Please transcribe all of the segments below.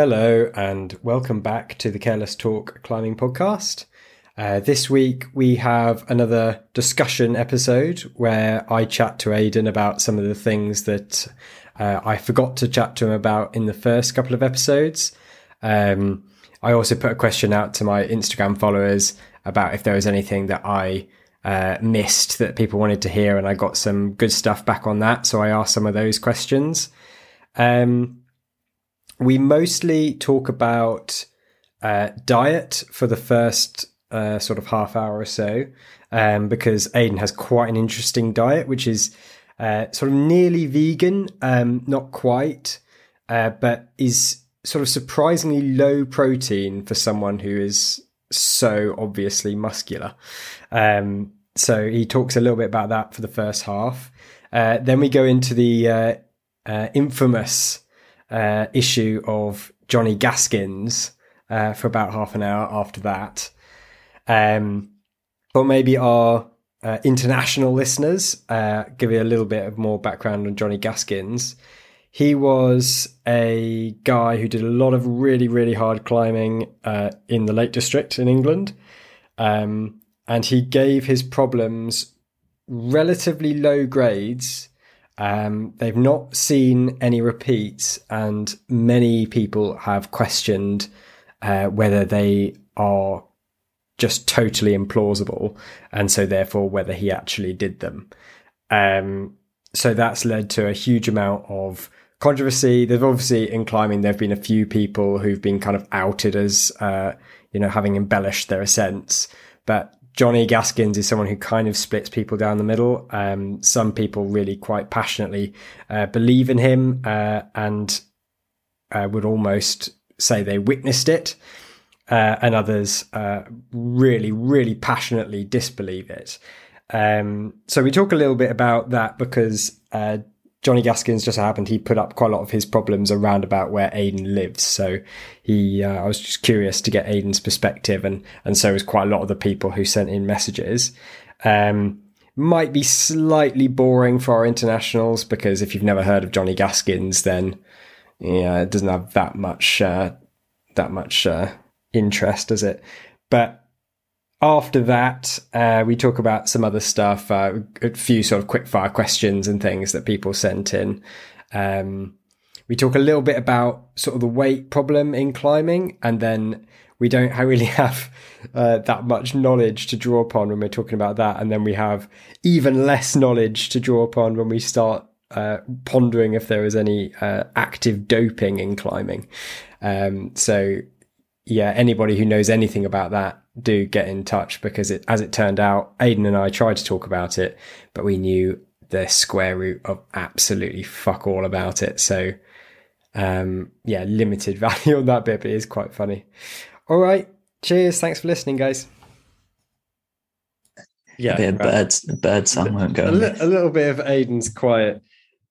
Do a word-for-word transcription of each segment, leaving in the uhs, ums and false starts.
Hello and welcome back to the Careless Talk Climbing Podcast. Uh, this week we have another discussion episode where I chat to Aidan about some of the things that uh, I forgot to chat to him about in the first couple of episodes. Um, I also put a question out to my Instagram followers about if there was anything that I uh, missed that people wanted to hear, and I got some good stuff back on that, so I asked some of those questions. Um We mostly talk about uh, diet for the first uh, sort of half hour or so, um, because Aidan has quite an interesting diet, which is uh, sort of nearly vegan, um, not quite, uh, but is sort of surprisingly low protein for someone who is so obviously muscular. Um, so he talks a little bit about that for the first half. Uh, then we go into the uh, uh, infamous Uh, issue of Johnny Gaskins uh, for about half an hour after that. Um, or maybe our uh, international listeners, uh, give you a little bit of more background on Johnny Gaskins. He was a guy who did a lot of really, really hard climbing uh, in the Lake District in England. Um, and he gave his problems relatively low grades. Um, they've not seen any repeats, and many people have questioned uh, whether they are just totally implausible, and so therefore whether he actually did them. Um, so that's led to a huge amount of controversy. There've obviously, in climbing, there have been a few people who've been kind of outed as, uh, you know, having embellished their ascents, but Johnny Gaskins is someone who kind of splits people down the middle. Um, some people really quite passionately uh, believe in him uh, and uh, would almost say they witnessed it. Uh, and others uh, really, really passionately disbelieve it. Um, so we talk a little bit about that because uh, Johnny Gaskins just happened. He put up quite a lot of his problems around about where Aidan lives. So he, uh, I was just curious to get Aidan's perspective, and and so was quite a lot of the people who sent in messages. Um, might be slightly boring for our internationals because if you've never heard of Johnny Gaskins, then yeah, it doesn't have that much uh, that much uh, interest, does it? But after that, uh, we talk about some other stuff, uh, a few sort of quickfire questions and things that people sent in. Um, we talk a little bit about sort of the weight problem in climbing, and then we don't really have uh, that much knowledge to draw upon when we're talking about that. And then we have even less knowledge to draw upon when we start uh, pondering if there is any uh, active doping in climbing. Um, so yeah, anybody who knows anything about that, do get in touch, because it, as it turned out, Aidan and I tried to talk about it, but we knew the square root of absolutely fuck all about it. So, um, yeah, limited value on that bit, but it is quite funny. All right. Cheers. Thanks for listening, guys. Yeah. A bit of bird, bird song won't go. A, li- a little bit of Aidan's quiet,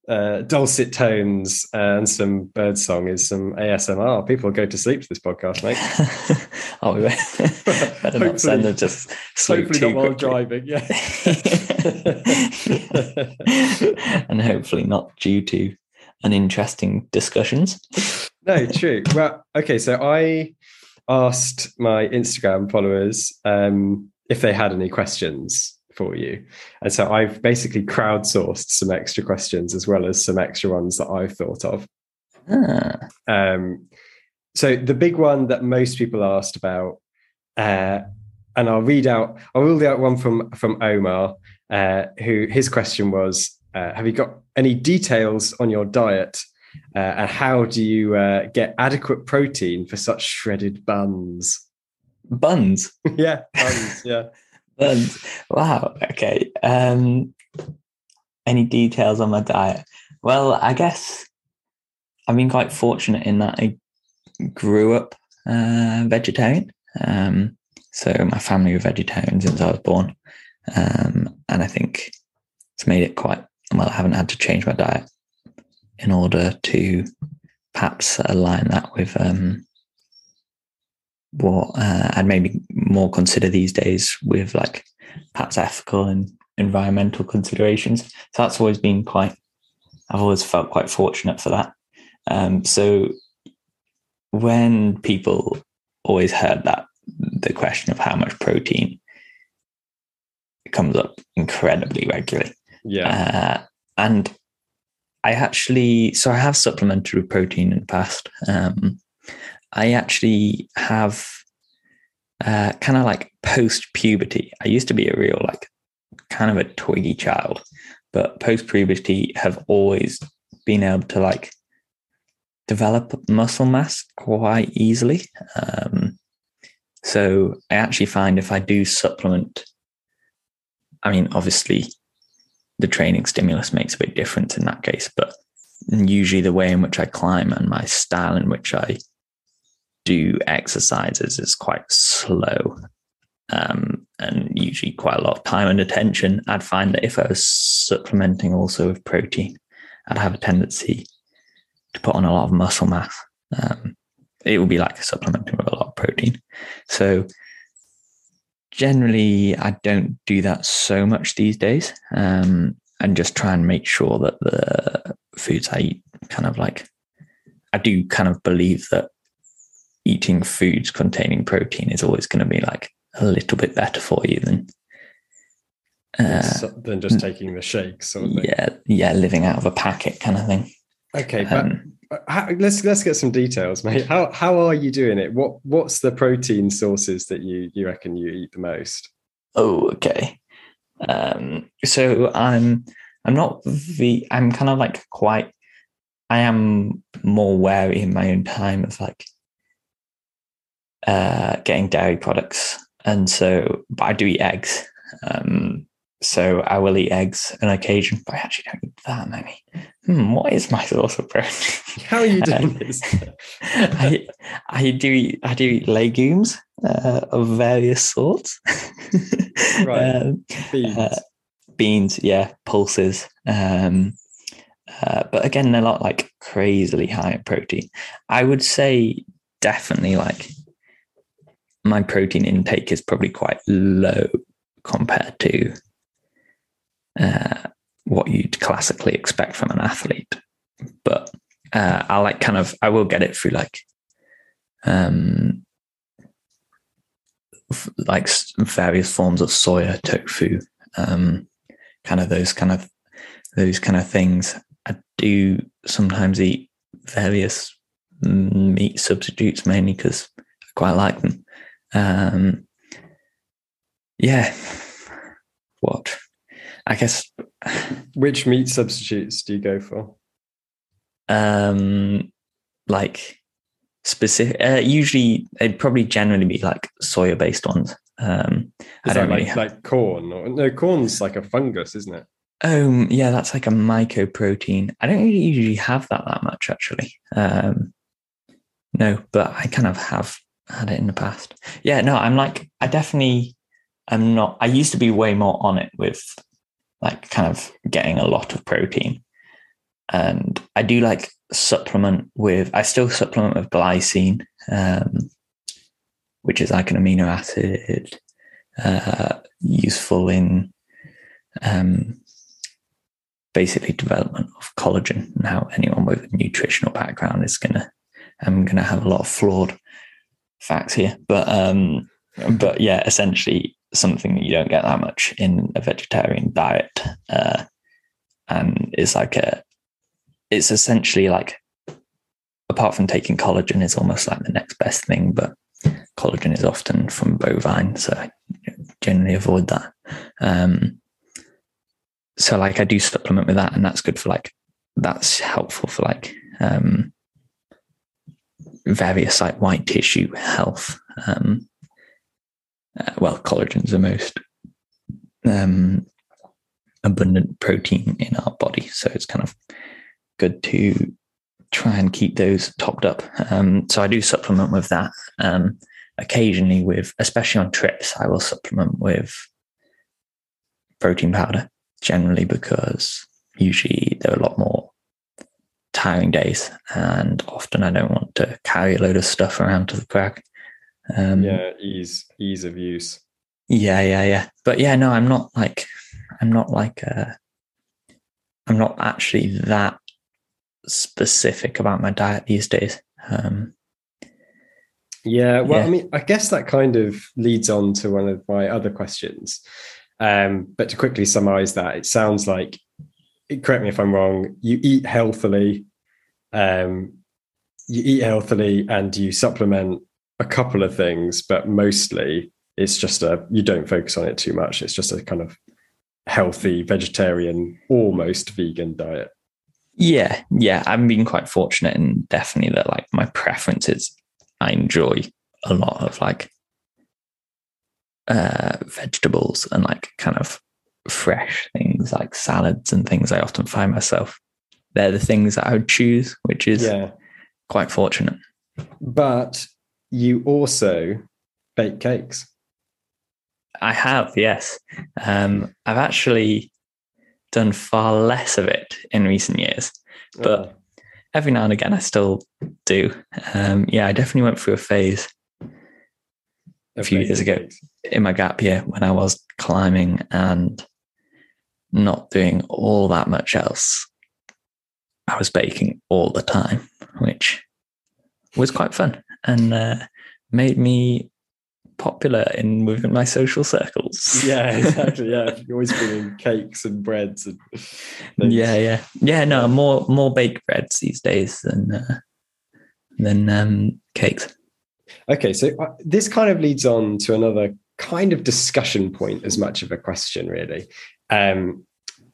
uh, dulcet tones and some bird song is some A S M R. People go to sleep to this podcast, mate. Oh, we better not send them just sleep hopefully too not while quickly. Driving, yeah. And hopefully not due to uninteresting discussions. No, true. Well, okay, so I asked my Instagram followers um, if they had any questions for you. And so I've basically crowdsourced some extra questions as well as some extra ones that I've thought of. Ah. Um So the big one that most people asked about, uh, and I'll read out, I'll read out one from, from Omar, uh, who his question was, uh, have you got any details on your diet uh, and how do you uh, get adequate protein for such shredded buns? Buns? Yeah, buns, yeah. Buns, wow, okay. Um, any details on my diet? Well, I guess I've been quite fortunate in that I grew up uh, vegetarian, um, so my family were vegetarian since I was born, um, and I think it's made it quite well. I haven't had to change my diet in order to perhaps align that with um, what uh, I'd maybe more consider these days with like perhaps ethical and environmental considerations. So that's always been quite. I've always felt quite fortunate for that. Um, so. when people always heard that, the question of how much protein comes up incredibly regularly. Yeah. Uh, and I actually, so I have supplemented with protein in the past. Um, I actually have uh, kind of like post-puberty. I used to be a real like kind of a twiggy child, but post-puberty have always been able to like develop muscle mass quite easily. Um, so I actually find if I do supplement, I mean, obviously the training stimulus makes a big difference in that case, but usually the way in which I climb and my style in which I do exercises is quite slow, um, and usually quite a lot of time and attention. I'd find that if I was supplementing also with protein, I'd have a tendency to put on a lot of muscle mass. Um, it would be like supplementing with a lot of protein. So generally, I don't do that so much these days, um, and just try and make sure that the foods I eat kind of like, I do kind of believe that eating foods containing protein is always going to be like a little bit better for you than uh, than just taking the shakes sort of thing. Yeah, yeah, living out of a packet kind of thing. Okay, but um, how, let's let's get some details, mate. How how are you doing it? What what's the protein sources that you you reckon you eat the most? Oh, okay. Um, so I'm I'm not the I'm kind of like quite I am more wary in my own time of like uh, getting dairy products, and so but I do eat eggs. Um, So I will eat eggs on occasion, but I actually don't eat that many. Hmm, what is my source of protein? How are you doing um, this? I, I do eat, I do eat legumes uh, of various sorts. Right, um, beans, uh, beans, yeah, pulses. Um, uh, but again, they're not like crazily high in protein. I would say definitely like my protein intake is probably quite low compared to Uh, what you'd classically expect from an athlete, but uh, I like kind of I will get it through like um f- like various forms of soya, tofu, um kind of those kind of those kind of things. I do sometimes eat various meat substitutes, mainly because I quite like them. Um, yeah, what. I guess. Which meat substitutes do you go for? Um, like specific. Uh, usually, it'd probably generally be like soya-based ones. Um, Is I don't that really like, have... like corn? Or... No, corn's like a fungus, isn't it? Oh, yeah, that's like a mycoprotein. I don't really usually have that that much, actually. Um, no, but I kind of have had it in the past. Yeah, no, I'm like, I definitely am not. I used to be way more on it with like kind of getting a lot of protein. And I do like supplement with, I still supplement with glycine, um, which is like an amino acid uh, useful in um, basically development of collagen. Now, anyone with a nutritional background is going to, I'm going to have a lot of flawed facts here, but um, but yeah, essentially something that you don't get that much in a vegetarian diet, uh, and it's like a it's essentially like, apart from taking collagen, it's almost like the next best thing, but collagen is often from bovine, so I generally avoid that. Um, so like I do supplement with that, and that's good for like that's helpful for like um, various like white tissue health. Um, Uh, well, collagen's the most um, abundant protein in our body, so it's kind of good to try and keep those topped up. Um, so I do supplement with that um, occasionally, with especially on trips. I will supplement with protein powder generally, because usually there are a lot more tiring days, and often I don't want to carry a load of stuff around to the crag. Um, yeah, ease, ease of use. Yeah, yeah, yeah. But yeah, no, I'm not like, I'm not like, a, I'm not actually that specific about my diet these days. Um, Yeah, well, yeah. I mean, I guess that kind of leads on to one of my other questions. Um, but to quickly summarize that, it sounds like, correct me if I'm wrong, you eat healthily, um, you eat healthily and you supplement a couple of things, but mostly it's just a, you don't focus on it too much. It's just a kind of healthy vegetarian, almost vegan diet. Yeah, yeah. I've been quite fortunate, and definitely that like my preference is I enjoy a lot of like uh, vegetables and like kind of fresh things like salads and things. I often find myself, they're the things that I would choose, which is yeah. quite fortunate. But you also bake cakes. I have, yes. Um, I've actually done far less of it in recent years, but oh. every now and again I still do. Um, yeah, I definitely went through a phase a few years ago in my gap year when I was climbing and not doing all that much else. I was baking all the time, which was quite fun and uh, made me popular in within my social circles. Yeah, exactly. Yeah, you're always bringing cakes and breads and things. yeah yeah yeah no more more baked breads these days than uh, than um cakes. Okay, so uh, this kind of leads on to another kind of discussion point as much of a question really, um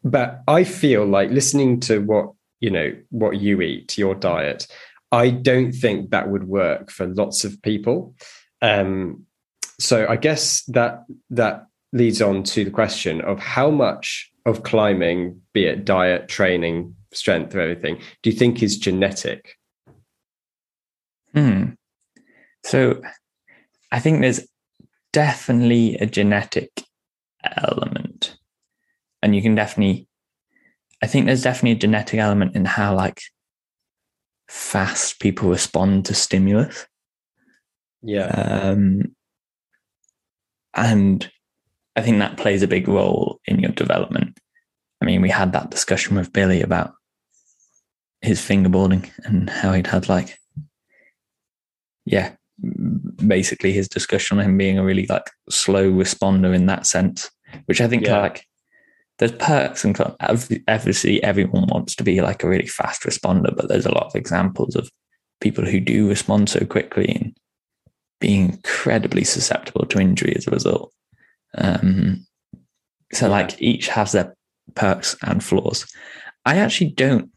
but I feel like listening to what you know what you eat, your diet, I don't think that would work for lots of people. um So I guess that that leads on to the question of how much of climbing, be it diet, training, strength, or everything, do you think is genetic? Mm. So I think there's definitely a genetic element. And you can definitely, I think there's definitely a genetic element in how like fast people respond to stimulus. Yeah. Um, And I think that plays a big role in your development. I mean, we had that discussion with Billy about his fingerboarding and how he'd had like, yeah, basically his discussion on him being a really like slow responder in that sense, which I think yeah. like there's perks and obviously everyone wants to be like a really fast responder, but there's a lot of examples of people who do respond so quickly and being incredibly susceptible to injury as a result. Um, so yeah. like each has their perks and flaws. I actually don't,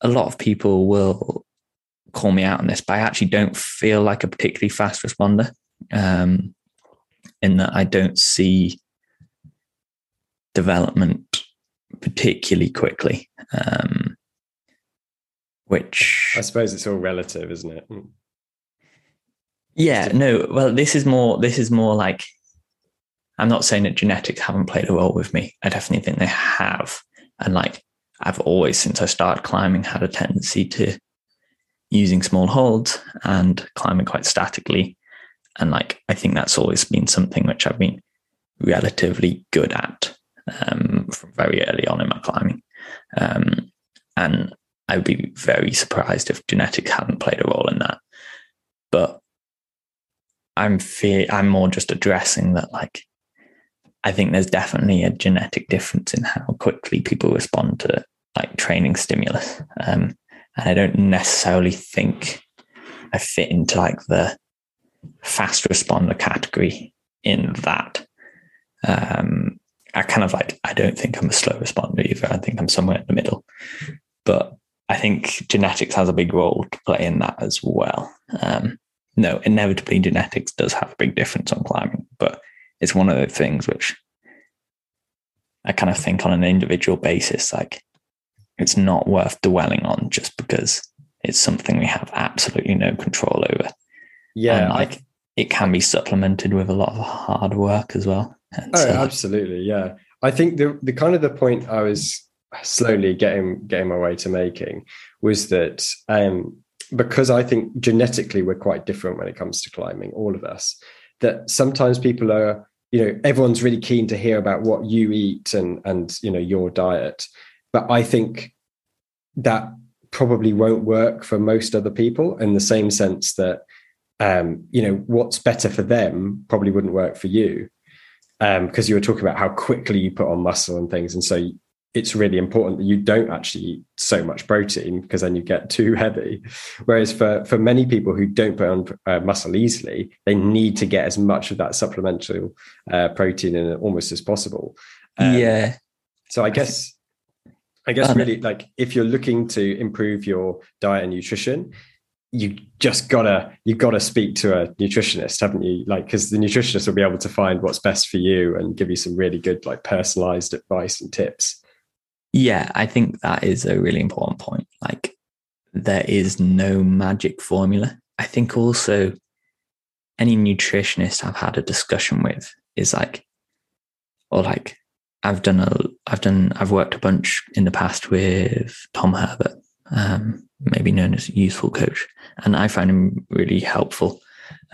a lot of people will call me out on this, but I actually don't feel like a particularly fast responder, um, in that I don't see development particularly quickly, um, which... I suppose it's all relative, isn't it? Mm. Yeah, no, well, this is more, this is more like, I'm not saying that genetics haven't played a role with me. I definitely think they have. And like, I've always, since I started climbing, had a tendency to using small holds and climbing quite statically. And like, I think that's always been something which I've been relatively good at um, from very early on in my climbing. Um, and I would be very surprised if genetics hadn't played a role in that. But I'm fear. I'm more just addressing that. Like, I think there's definitely a genetic difference in how quickly people respond to like training stimulus, um, and I don't necessarily think I fit into like the fast responder category in that. Um, I kind of like. I don't think I'm a slow responder either. I think I'm somewhere in the middle, but I think genetics has a big role to play in that as well. Um, No, inevitably genetics does have a big difference on climbing, but it's one of the things which I kind of think on an individual basis, like it's not worth dwelling on just because it's something we have absolutely no control over. Yeah. And like I... it can be supplemented with a lot of hard work as well. And oh, so... absolutely. Yeah. I think the, the kind of the point I was slowly getting, getting my way to making was that, um, because I think genetically we're quite different when it comes to climbing, all of us, that sometimes people are, you know, everyone's really keen to hear about what you eat and, and, you know, your diet. But I think that probably won't work for most other people in the same sense that um, you know, what's better for them probably wouldn't work for you, um, because you were talking about how quickly you put on muscle and things. And so it's really important that you don't actually eat so much protein, because then you get too heavy. Whereas for, for many people who don't put on uh, muscle easily, they need to get as much of that supplemental uh, protein in it almost as possible. Um, yeah. So I guess, I guess um, really, like, if you're looking to improve your diet and nutrition, you just gotta, you gotta speak to a nutritionist, haven't you? Like, cause the nutritionist will be able to find what's best for you and give you some really good, like, personalized advice and tips. Yeah, I think that is a really important point. Like, there is no magic formula. I think also any nutritionist I've had a discussion with is like, or like I've done a, I've done, I've worked a bunch in the past with Tom Herbert, um, maybe known as Useful Coach, and I find him really helpful.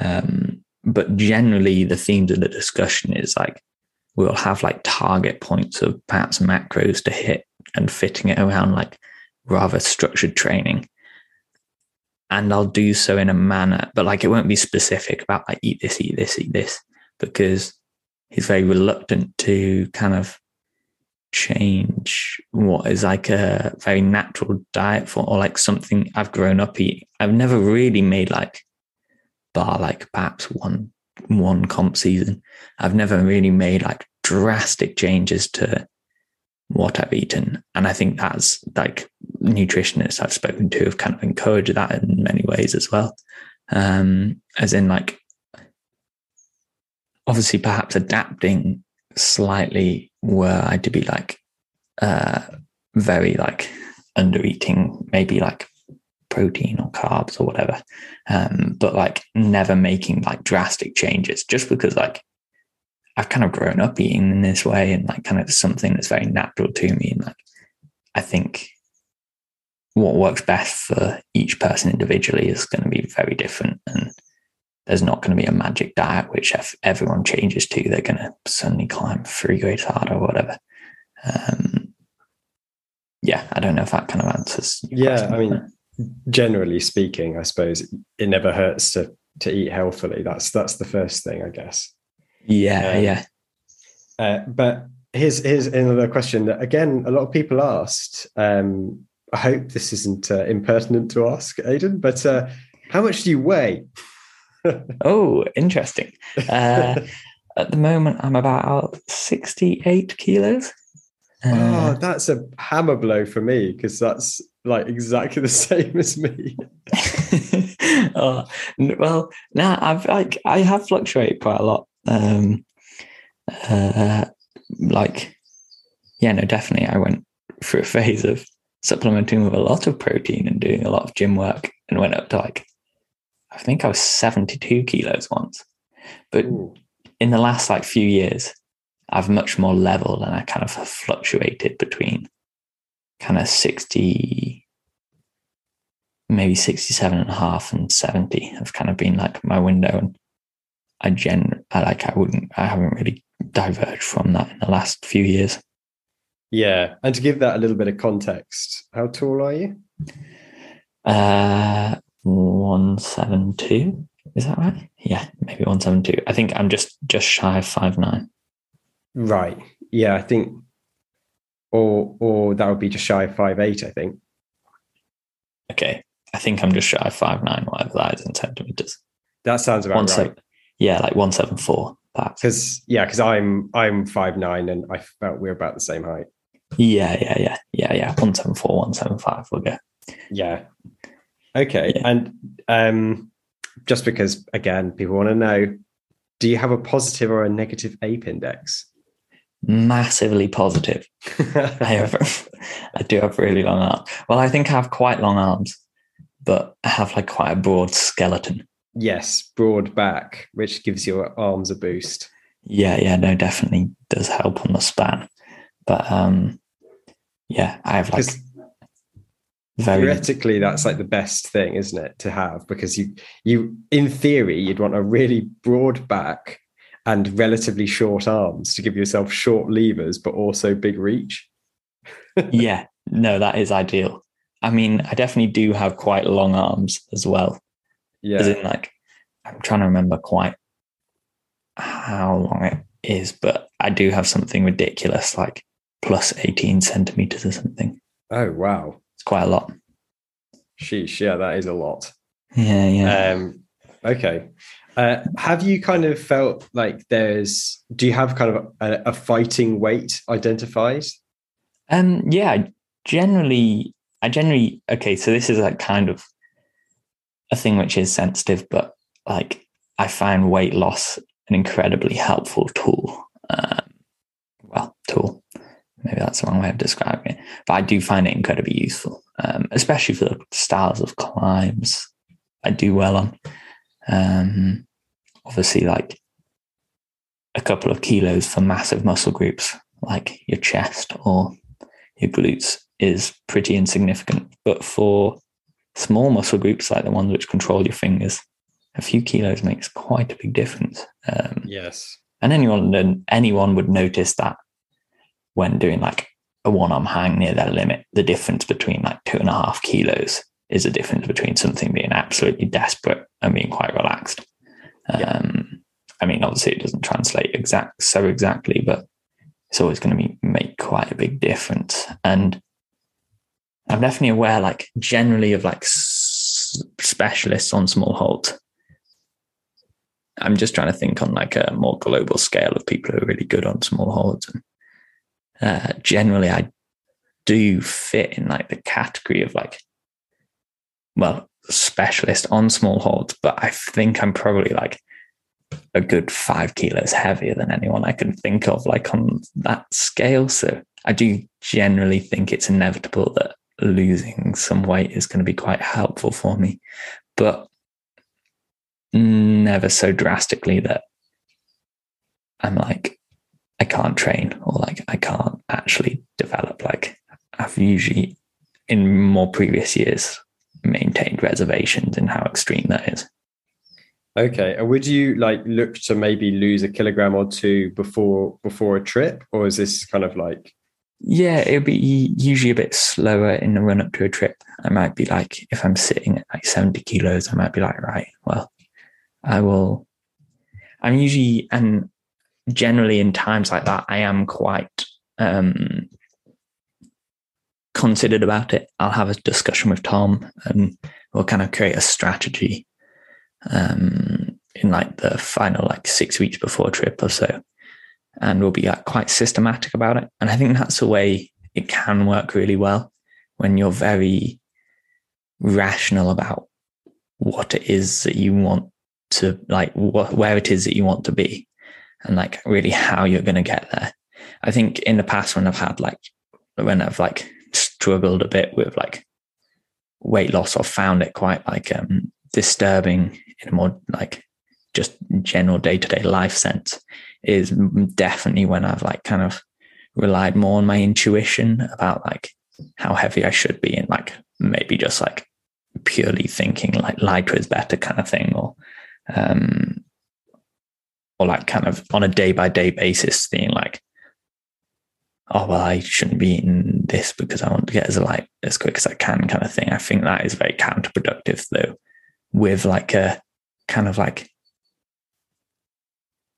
Um, but generally the themes of the discussion is like, we'll have like target points of perhaps macros to hit and fitting it around like rather structured training. And I'll do so in a manner, but like, it won't be specific about like eat this, eat this, eat this, because he's very reluctant to kind of change what is like a very natural diet for, or like something I've grown up eating. I've never really made like, bar like perhaps one, one comp season, I've never really made like drastic changes to what I've eaten. And I think that's like nutritionists I've spoken to have kind of encouraged that in many ways as well. Um, as in like, obviously perhaps adapting slightly were I to be like uh very like under eating maybe like protein or carbs or whatever, um but like never making like drastic changes, just because like I've kind of grown up eating in this way and like kind of something that's very natural to me. And like I think what works best for each person individually is going to be very different, and there's not going to be a magic diet, which if everyone changes to, they're going to suddenly climb three grades harder or whatever. Um, yeah, I don't know if that kind of answers your yeah, question. I mean, generally speaking, I suppose it never hurts to to eat healthily. That's that's the first thing, I guess. Yeah, um, yeah. Uh, but here's, here's another question that, again, a lot of people asked. Um, I hope this isn't uh, impertinent to ask, Aidan, but uh, how much do you weigh? Oh, interesting. Uh, at the moment, I'm about sixty-eight kilos. Uh, oh, that's a hammer blow for me, because that's like exactly the same as me. Oh, well, now nah, I've like I have fluctuated quite a lot. Um, uh, like, yeah, no, definitely. I went through a phase of supplementing with a lot of protein and doing a lot of gym work, and went up to like, I think I was seventy-two kilos once, but Ooh. in the last like few years, I've much more leveled, and I kind of have fluctuated between kind of sixty, maybe sixty-seven and a half and seventy have kind of been like my window. And I gen, I like, I wouldn't, I haven't really diverged from that in the last few years. Yeah. And to give that a little bit of context, how tall are you? Uh, one seventy-two, is that right? Yeah, maybe one seventy-two. I think I'm just just shy of five nine, right? Yeah, I think or or that would be just shy of five eight, I think. Okay, I think I'm just shy of five nine, whatever that is in centimeters. That sounds about one, right. Yeah, like one seventy-four, perhaps. Because yeah, because i'm i'm five nine and I felt we we're about the same height. Yeah, yeah, yeah, yeah, yeah. one seventy-four, one seventy-five, we'll go. Yeah. Okay. Yeah. And um, just because, again, people want to know, do you have a positive or a negative ape index? Massively positive. I have, I do have really long arms. Well, I think I have quite long arms, but I have like quite a broad skeleton. Yes, broad back, which gives your arms a boost. Yeah, yeah, no, definitely does help on the span. But um, yeah, I have like... Very... Theoretically, that's like the best thing, isn't it, to have? Because you, you, in theory, you'd want a really broad back and relatively short arms to give yourself short levers, but also big reach. Yeah, no, that is ideal. I mean, I definitely do have quite long arms as well. Yeah, as in like I'm trying to remember quite how long it is, but I do have something ridiculous, like plus eighteen centimeters or something. Oh, wow. It's quite a lot. Sheesh, yeah, that is a lot. Yeah, yeah. Um, okay. Uh, have you kind of felt like there's, do you have kind of a, a fighting weight identified? Um, yeah, generally, I generally, okay, so this is like kind of a thing which is sensitive, but like I find weight loss an incredibly helpful tool. Um, well, tool, maybe that's the wrong way of describing it, but I do find it incredibly useful, um, especially for the styles of climbs I do well on. Um, obviously, like a couple of kilos for massive muscle groups, like your chest or your glutes, is pretty insignificant. But for small muscle groups, like the ones which control your fingers, a few kilos makes quite a big difference. Um, yes. And anyone, anyone would notice that when doing like a one-arm hang near their limit, the difference between like two and a half kilos is the difference between something being absolutely desperate and being quite relaxed. Yeah. Um, I mean, obviously it doesn't translate exact so exactly, but it's always going to be, make quite a big difference. And I'm definitely aware, like generally of like s- specialists on small halt. I'm just trying to think on like a more global scale of people who are really good on small halts. And uh, generally I do fit in like the category of like, well, specialist on small halts, but I think I'm probably like a good five kilos heavier than anyone I can think of, like on that scale. So I do generally think it's inevitable that losing some weight is going to be quite helpful for me, but never so drastically that I'm like, I can't train or like I can't actually develop. Like I've usually in more previous years maintained reservations in how extreme that is. Okay. Would you like look to maybe lose a kilogram or two before before a trip, or is this kind of like? Yeah, it'll be usually a bit slower in the run up to a trip. I might be like, if I'm sitting at like seventy kilos, I might be like, right, well, I will. I'm usually, and generally in times like that, I am quite um, considered about it. I'll have a discussion with Tom and we'll kind of create a strategy um, in like the final like six weeks before a trip or so. And we'll be like quite systematic about it. And I think that's the way it can work really well, when you're very rational about what it is that you want to, like wh- where it is that you want to be and like really how you're going to get there. I think in the past when I've had like, when I've like struggled a bit with like weight loss or found it quite like um, disturbing in a more like just general day-to-day life sense, is definitely when I've like kind of relied more on my intuition about like how heavy I should be and like maybe just like purely thinking like lighter is better kind of thing, or um or like kind of on a day-by-day basis being like, oh well, I shouldn't be eating this because I want to get as light as quick as I can kind of thing. I think that is very counterproductive, though, with like a kind of like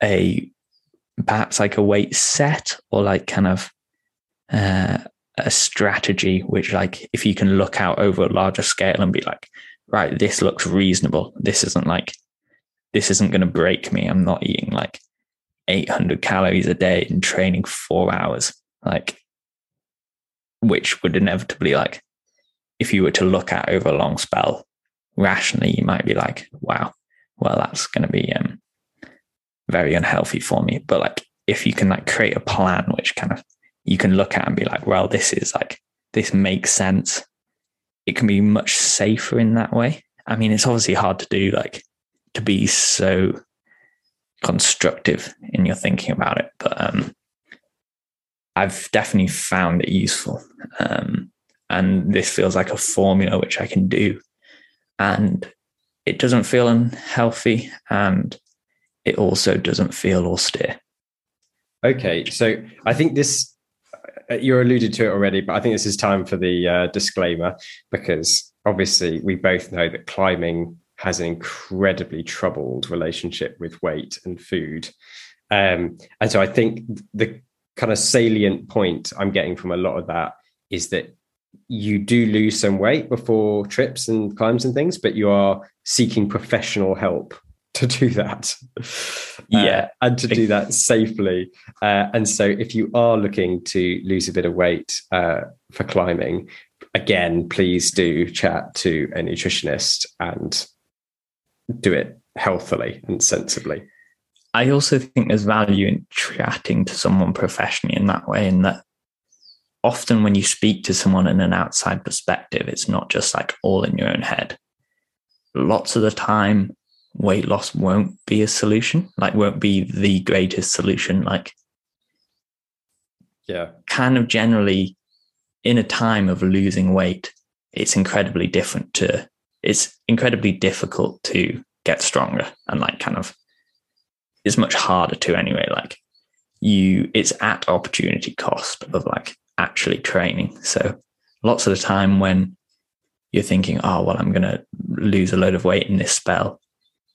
a perhaps like a weight set or like kind of uh, a strategy, which like if you can look out over a larger scale and be like, right, this looks reasonable. This isn't like, this isn't going to break me. I'm not eating like eight hundred calories a day and training four hours, like, which would inevitably like, if you were to look at over a long spell, rationally, you might be like, wow, well, that's going to be um, very unhealthy for me. But like if you can like create a plan which kind of you can look at and be like, well, this is like, this makes sense, it can be much safer in that way. I mean, it's obviously hard to do, like to be so constructive in your thinking about it, but um I've definitely found it useful, um and this feels like a formula which I can do, and it doesn't feel unhealthy, and it also doesn't feel austere. Okay, so I think this, you alluded to it already, but I think this is time for the uh, disclaimer, because obviously we both know that climbing has an incredibly troubled relationship with weight and food. Um, and so I think the kind of salient point I'm getting from a lot of that is that you do lose some weight before trips and climbs and things, but you are seeking professional help to do that. Yeah. Uh, and to do that safely. Uh, and so if you are looking to lose a bit of weight uh, for climbing, again, please do chat to a nutritionist and do it healthily and sensibly. I also think there's value in chatting to someone professionally in that way, in that often when you speak to someone in an outside perspective, it's not just like all in your own head. Lots of the time, weight loss won't be a solution, like won't be the greatest solution. Like, yeah, kind of generally in a time of losing weight, it's incredibly different to, it's incredibly difficult to get stronger, and like kind of, it's much harder to anyway, like you, it's at opportunity cost of like actually training. So lots of the time when you're thinking, oh, well, I'm going to lose a load of weight in this spell,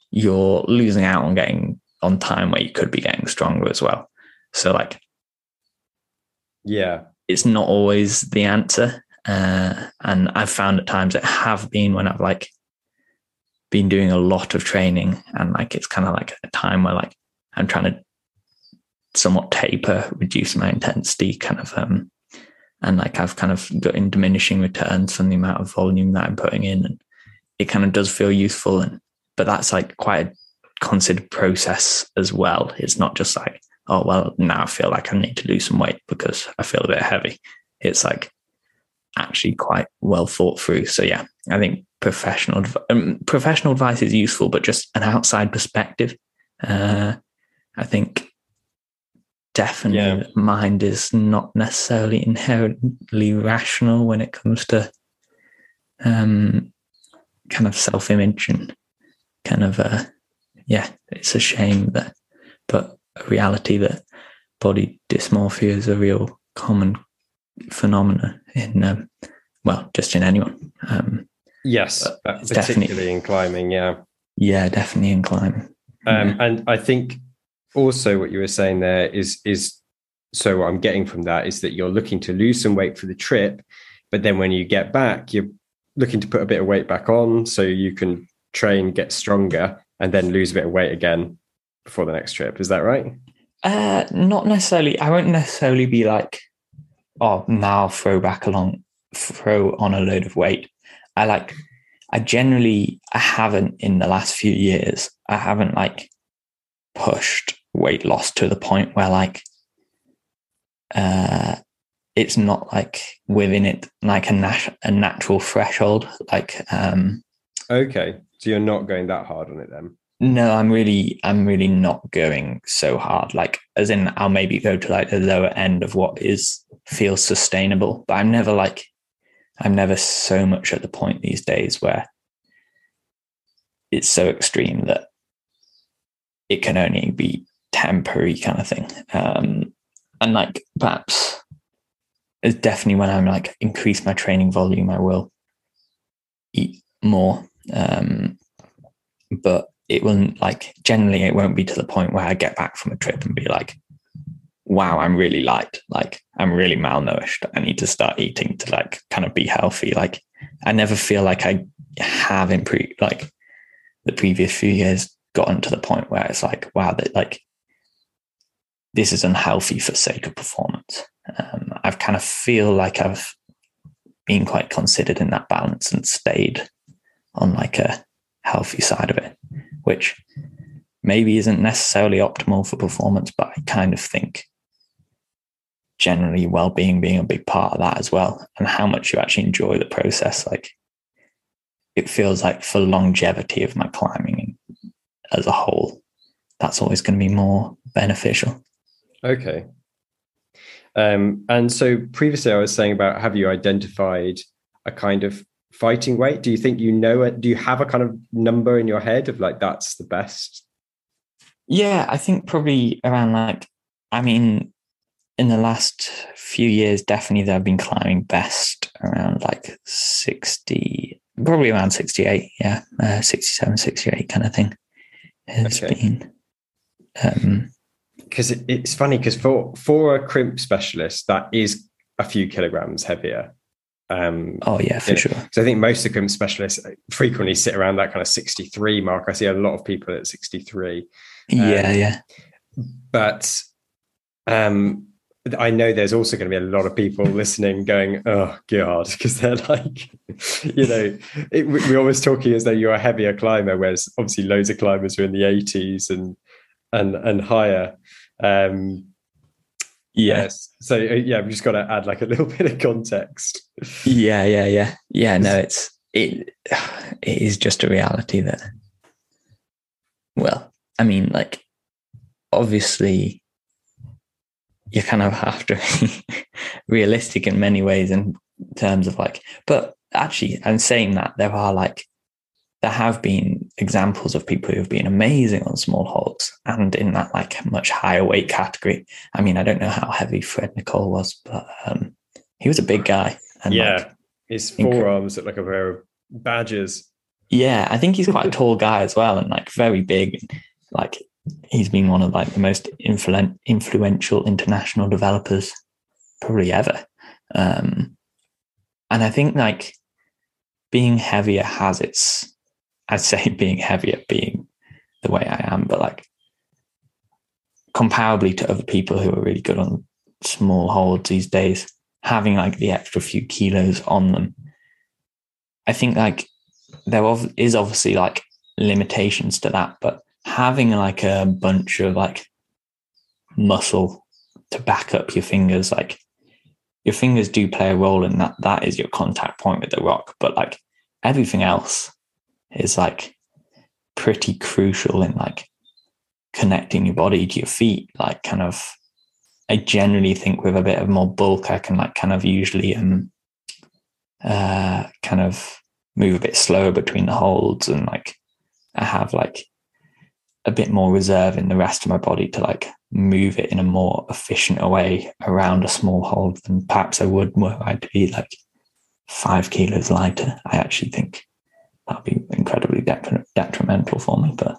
you're losing out on getting on time where you could be getting stronger as well. So like, yeah, it's not always the answer. Uh, and I've found at times it have been when I've like been doing a lot of training, and like, it's kind of like a time where like I'm trying to somewhat taper, reduce my intensity kind of, um, and like I've kind of gotten diminishing returns from the amount of volume that I'm putting in, and it kind of does feel useful. And, but that's like quite a considered process as well. It's not just like, oh, well, now I feel like I need to lose some weight because I feel a bit heavy. It's like actually quite well thought through. So yeah, I think professional um, professional advice is useful, but just an outside perspective. Uh, I think definitely yeah. Mind is not necessarily inherently rational when it comes to um, kind of self-image and kind of, uh, yeah, it's a shame that, but a reality that body dysmorphia is a real common phenomena in, um, well, just in anyone. Um, yes, particularly in climbing, yeah. Yeah, definitely in climbing. Um, yeah. And I think also what you were saying there is, is so what I'm getting from that is that you're looking to lose some weight for the trip, but then when you get back, you're looking to put a bit of weight back on so you can train, get stronger, and then lose a bit of weight again before the next trip. Is that right? Uh, not necessarily. I won't necessarily be like, oh, now I'll throw back along, throw on a load of weight. I like, I generally, I haven't in the last few years, I haven't like pushed weight loss to the point where like, uh, it's not like within it, like a, nat- a natural threshold. Like, um, okay. So you're not going that hard on it then? No, I'm really, I'm really not going so hard. Like, as in, I'll maybe go to like the lower end of what is feels sustainable, but I'm never like, I'm never so much at the point these days where it's so extreme that it can only be temporary kind of thing. Um, and like, perhaps it's definitely when I'm like increase my training volume, I will eat more. Um, but it will like generally it won't be to the point where I get back from a trip and be like, wow, I'm really light, like I'm really malnourished, I need to start eating to like kind of be healthy. Like I never feel like I have in pre- like the previous few years gotten to the point where it's like, wow, that like this is unhealthy for sake of performance. Um, I've kind of feel like I've been quite considered in that balance and stayed on like a healthy side of it, which maybe isn't necessarily optimal for performance, but I kind of think generally well-being being a big part of that as well, and how much you actually enjoy the process. Like it feels like for longevity of my climbing as a whole, that's always going to be more beneficial. Okay. Um, and so previously I was saying about, have you identified a kind of fighting weight? Do you think you know it? Do you have a kind of number in your head of like, that's the best? Yeah, I think probably around like, I mean, in the last few years, definitely that I've been climbing best around like sixty probably around sixty-eight, yeah, uh, sixty-seven, sixty-eight kind of thing. It's okay. been... Um, because it, it's funny because for for a crimp specialist that is a few kilograms heavier. Um, oh yeah, for you know, sure. So I think most of the crimp specialists frequently sit around that kind of sixty-three mark. I see a lot of people at sixty-three. Um, yeah, yeah. But um, I know there's also going to be a lot of people listening going, oh God, because they're like, you know, it, we're always talking as though you're a heavier climber, whereas obviously loads of climbers are in the eighties and and and higher. Um yes yeah. So yeah, we've just got to add like a little bit of context. yeah yeah yeah yeah no it's it it is just a reality that, well, I mean, like, obviously you kind of have to be realistic in many ways in terms of like, but actually I'm saying that there are like there have been examples of people who have been amazing on small holds and in that like much higher weight category. I mean, I don't know how heavy Fred Nicole was, but um, he was a big guy. And yeah, like, his forearms inc- look like a pair of badges. Yeah, I think he's quite a tall guy as well, and like very big. And, like, he's been one of like the most influ- influential international developers probably ever. Um, and I think like being heavier has its... I'd say being heavier being the way I am, but like comparably to other people who are really good on small holds these days, having like the extra few kilos on them. I think like there is obviously like limitations to that, but having like a bunch of like muscle to back up your fingers, like your fingers do play a role in that. That is your contact point with the rock, but like everything else is like pretty crucial in like connecting your body to your feet. Like kind of, I generally think with a bit of more bulk, I can like kind of usually um uh kind of move a bit slower between the holds, and like I have like a bit more reserve in the rest of my body to like move it in a more efficient way around a small hold than perhaps I would were I to be like five kilos lighter. I actually think that'd be incredibly detr- detrimental for me. But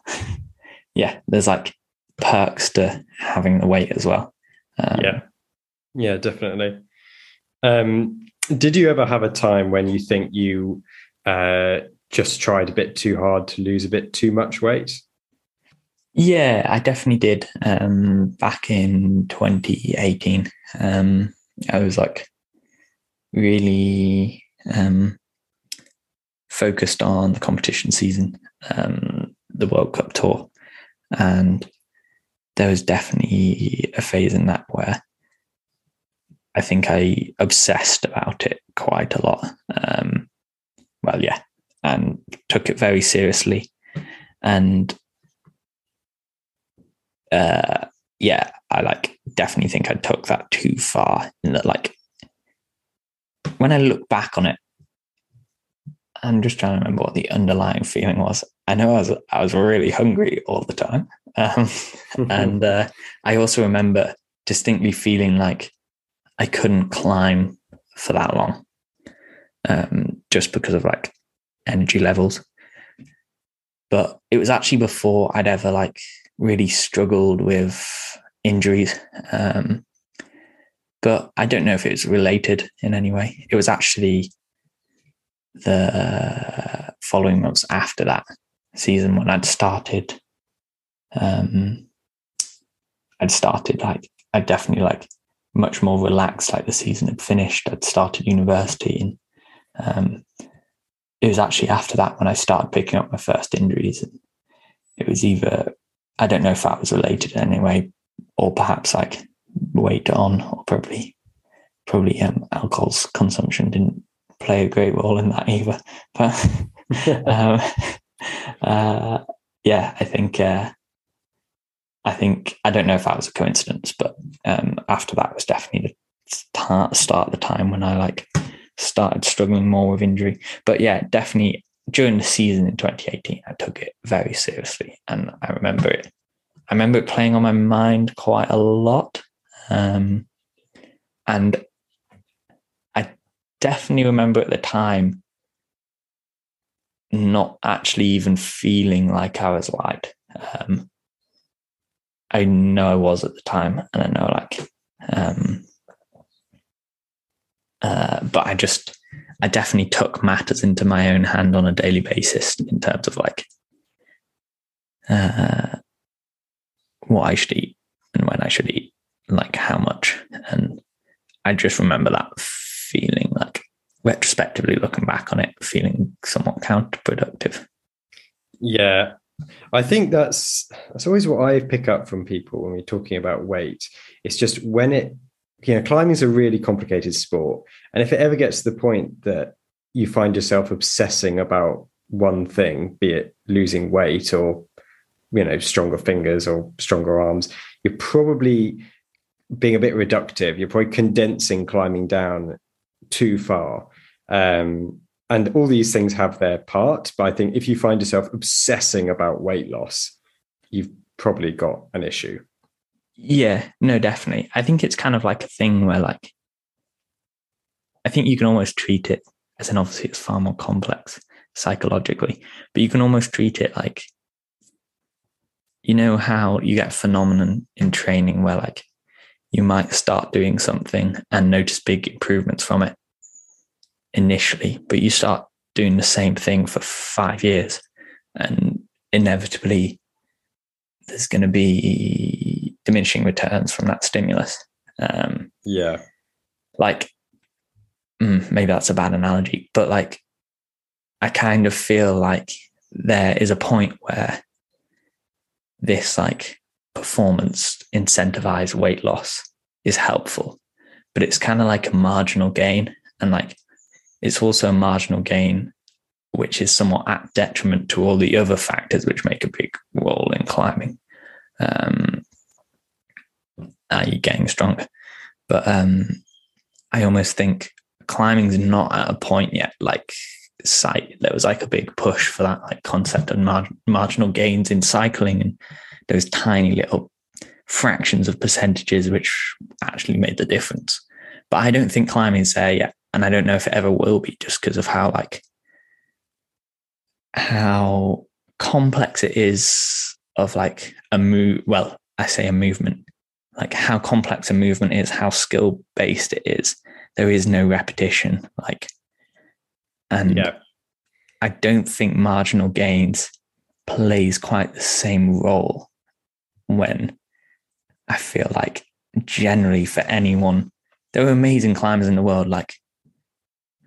yeah, there's like perks to having the weight as well. Um, yeah. Yeah, definitely. Um, did you ever have a time when you think you uh, just tried a bit too hard to lose a bit too much weight? Yeah, I definitely did. Um, back in twenty eighteen, um, I was like really... Um, focused on the competition season, um, the World Cup tour. And there was definitely a phase in that where I think I obsessed about it quite a lot. Um, well, yeah, and took it very seriously. And uh, yeah, I like definitely think I took that too far. In that, like, when I look back on it, I'm just trying to remember what the underlying feeling was. I know I was I was really hungry all the time. Um, mm-hmm. And uh, I also remember distinctly feeling like I couldn't climb for that long, um, just because of like energy levels. But it was actually before I'd ever like really struggled with injuries. Um, but I don't know if it was related in any way. It was actually the following months after that season when I'd started um I'd started like I definitely like much more relaxed, like the season had finished, I'd started university, and um it was actually after that when I started picking up my first injuries. And it was either, I don't know if that was related in any way, or perhaps like weight on, or probably probably um alcohol's consumption didn't play a great role in that either. But um, uh, yeah, I think uh, I think I don't know if that was a coincidence, but um, after that was definitely the start of the time when I like started struggling more with injury. But yeah, definitely during the season in twenty eighteen, I took it very seriously, and I remember it. I remember it playing on my mind quite a lot, um, and. Definitely remember at the time not actually even feeling like I was light. Um, I know I was at the time, and I know like, um, uh, but I just, I definitely took matters into my own hand on a daily basis in terms of like uh, what I should eat and when I should eat, like how much. And I just remember that feeling, like retrospectively looking back on it, feeling somewhat counterproductive. Yeah. I think that's that's always what I pick up from people when we're talking about weight. It's just when it, you know, climbing is a really complicated sport. And if it ever gets to the point that you find yourself obsessing about one thing, be it losing weight or, you know, stronger fingers or stronger arms, you're probably being a bit reductive. You're probably condensing climbing down too far. Um, and all these things have their part. But I think if you find yourself obsessing about weight loss, you've probably got an issue. Yeah, no, definitely. I think it's kind of like a thing where like, I think you can almost treat it as, and obviously it's far more complex psychologically, but you can almost treat it like, you know how you get a phenomenon in training where like you might start doing something and notice big improvements from it initially, but you start doing the same thing for five years and inevitably there's going to be diminishing returns from that stimulus. Um, yeah. Like, mm, maybe that's a bad analogy, but like, I kind of feel like there is a point where this like performance incentivized weight loss is helpful, but it's kind of like a marginal gain. And like, it's also a marginal gain, which is somewhat at detriment to all the other factors which make a big role in climbing. Um, Are you getting stronger? But um, I almost think climbing's not at a point yet. Like, site there was like a big push for that like concept of mar- marginal gains in cycling, and those tiny little fractions of percentages which actually made the difference. But I don't think climbing's there yet, and I don't know if it ever will be, just because of how like how complex it is of like a move. Well, I say a movement. Like how complex a movement is, how skill based it is. There is no repetition. Like, and yeah. I don't think marginal gains plays quite the same role when I feel like generally for anyone, there are amazing climbers in the world. Like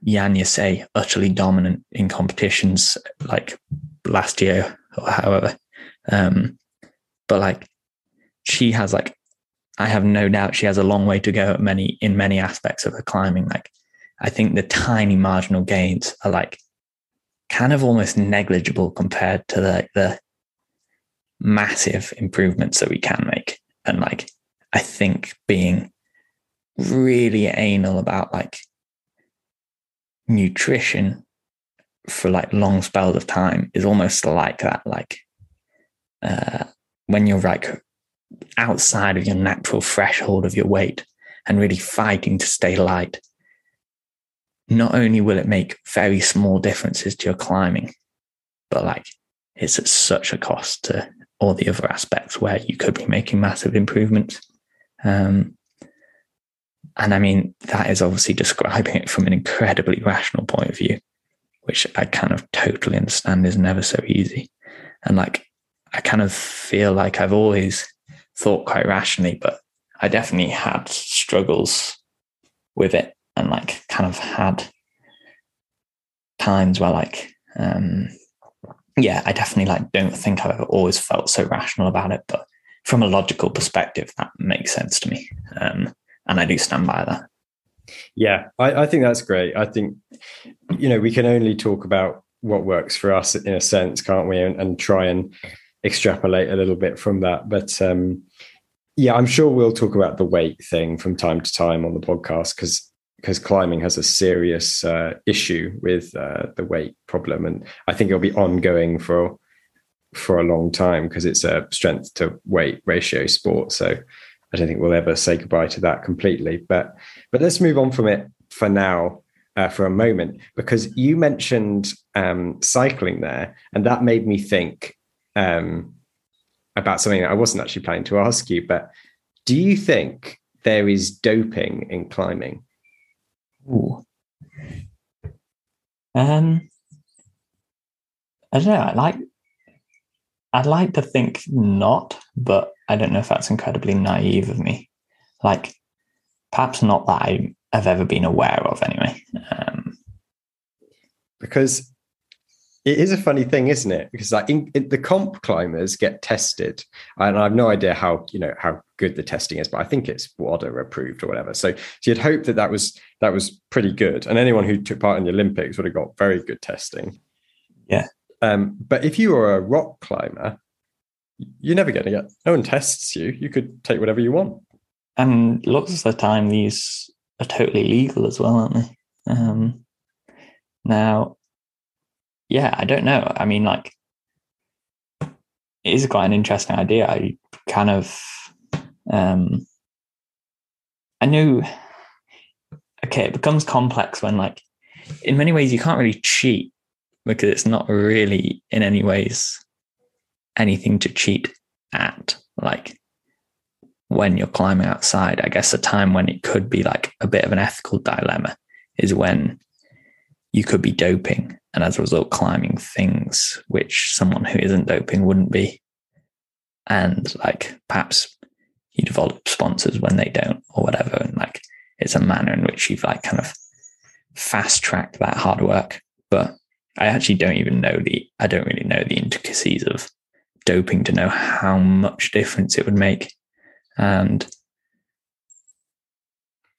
Janja, say, utterly dominant in competitions like last year or however. Um, but like she has like, I have no doubt she has a long way to go at many in many aspects of her climbing. Like, I think the tiny marginal gains are like kind of almost negligible compared to the, the massive improvements that we can make. And like, I think being really anal about like nutrition for like long spells of time is almost like that. Like, uh, when you're like outside of your natural threshold of your weight and really fighting to stay light, not only will it make very small differences to your climbing, but like it's at such a cost to all the other aspects where you could be making massive improvements. Um, and I mean, that is obviously describing it from an incredibly rational point of view, which I kind of totally understand is never so easy. And like, I kind of feel like I've always thought quite rationally, but I definitely had struggles with it, and like kind of had times where like um yeah I definitely like don't think I've ever always felt so rational about it, but from a logical perspective that makes sense to me, um and I do stand by that. Yeah, I, I think that's great. I think, you know, we can only talk about what works for us in a sense, can't we, and, and try and extrapolate a little bit from that. But um yeah, I'm sure we'll talk about the weight thing from time to time on the podcast, because because climbing has a serious uh, issue with uh, the weight problem, and I think it'll be ongoing for for a long time because it's a strength to weight ratio sport, so I don't think we'll ever say goodbye to that completely. But but let's move on from it for now uh, for a moment, because you mentioned um, cycling there, and that made me think um, about something that I wasn't actually planning to ask you, but do you think there is doping in climbing? Ooh. Um, I don't know. I like, I'd like to think not, but I don't know if that's incredibly naive of me. Like, perhaps not that I have ever been aware of, anyway. Um, because it is a funny thing, isn't it? Because like in, in the comp climbers get tested, and I have no idea how you know how good the testing is, but I think it's WADA approved or whatever. So, so you'd hope that that was that was pretty good, and anyone who took part in the Olympics would have got very good testing. Yeah. Um, but if you were a rock climber, you're never going to get, no one tests you. You could take whatever you want. And lots of the time, these are totally legal as well, aren't they? Um, now, yeah, I don't know. I mean, like, it is quite an interesting idea. I kind of, um, I know, okay, it becomes complex when, like, in many ways, you can't really cheat, because it's not really in any ways anything to cheat at. Like, when you're climbing outside, I guess a time when it could be like a bit of an ethical dilemma is when you could be doping and as a result climbing things which someone who isn't doping wouldn't be. And like, perhaps you develop sponsors when they don't or whatever. And like, it's a manner in which you've like kind of fast tracked that hard work. But I actually don't even know the, I don't really know the intricacies of doping to know how much difference it would make. And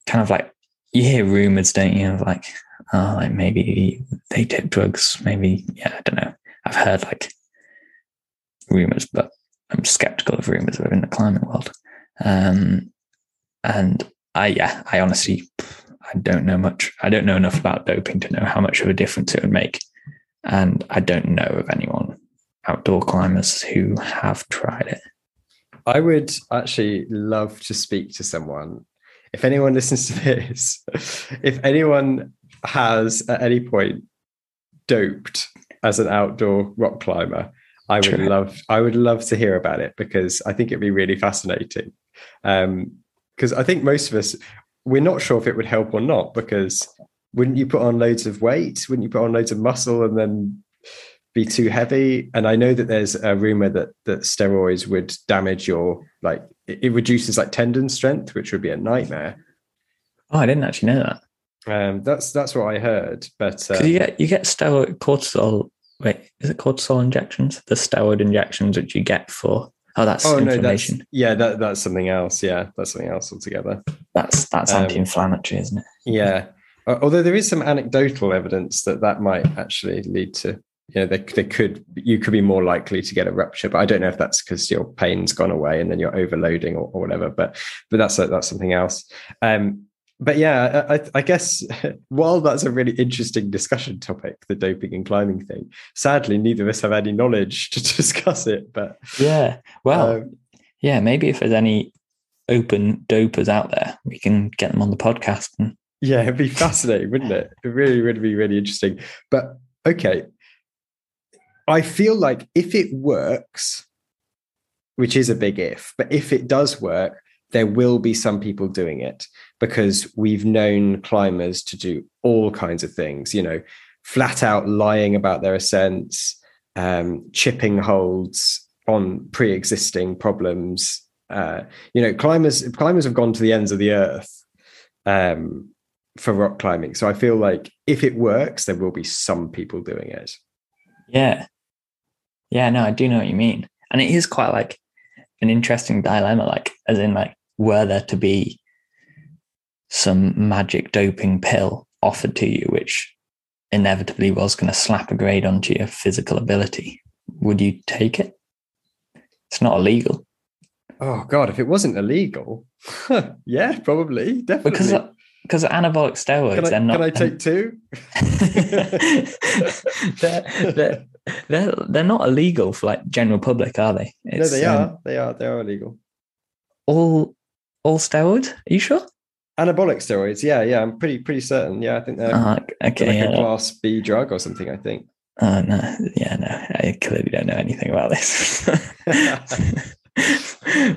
kind of like, you hear rumors, don't you? Of like, oh, like maybe they dip drugs, maybe, yeah, I don't know. I've heard like rumors, but I'm skeptical of rumors within the climbing world. Um, and I, yeah, I honestly, I don't know much. I don't know enough about doping to know how much of a difference it would make. And I don't know of anyone, outdoor climbers, who have tried it. I would actually love to speak to someone. If anyone listens to this, if anyone has at any point doped as an outdoor rock climber, I would True. love, I would love to hear about it, because I think it'd be really fascinating. Um, because I think most of us, we're not sure if it would help or not, because wouldn't you put on loads of weight? Wouldn't you put on loads of muscle and then be too heavy? And I know that there's a rumor that that steroids would damage your, like, it reduces like tendon strength, which would be a nightmare. Oh, I didn't actually know that. Um, that's that's what I heard. But um, you get you get steroid cortisol. Wait, is it cortisol injections? The steroid injections which you get for. Oh, that's oh, inflammation. No, that's, yeah, that, that's something else. Yeah, that's something else altogether. That's that's um, anti-inflammatory, isn't it? Yeah. Although there is some anecdotal evidence that that might actually lead to, you know, they, they could, you could be more likely to get a rupture, but I don't know if that's because your pain's gone away and then you're overloading or, or whatever, but, but that's, that's something else. Um, but yeah, I, I guess while that's a really interesting discussion topic, the doping and climbing thing, sadly, neither of us have any knowledge to discuss it, but yeah, well, um, yeah, maybe if there's any open dopers out there, we can get them on the podcast. And... yeah, it'd be fascinating, wouldn't it? It really would be really interesting, but okay. I feel like if it works, which is a big if, but if it does work, there will be some people doing it, because we've known climbers to do all kinds of things, you know, flat out lying about their ascents, um, chipping holds on pre-existing problems. Uh, you know, climbers, climbers have gone to the ends of the earth um, for rock climbing. So I feel like if it works, there will be some people doing it. Yeah. Yeah, no, I do know what you mean. And it is quite like an interesting dilemma, like as in like, were there to be some magic doping pill offered to you, which inevitably was going to slap a grade onto your physical ability, would you take it? It's not illegal. Oh God, if it wasn't illegal. Yeah, probably. Definitely. Because uh, Because anabolic steroids, can I, they're not. Can I take two? they're, they're, they're, they're not illegal for like general public, are they? It's, no, they are. Um, they are. They are illegal. All all steroids? Are you sure? Anabolic steroids, yeah, yeah. I'm pretty pretty certain. Yeah, I think they're uh, okay, like yeah, a class B drug or something, I think. Oh, uh, no. Yeah, no. I clearly don't know anything about this.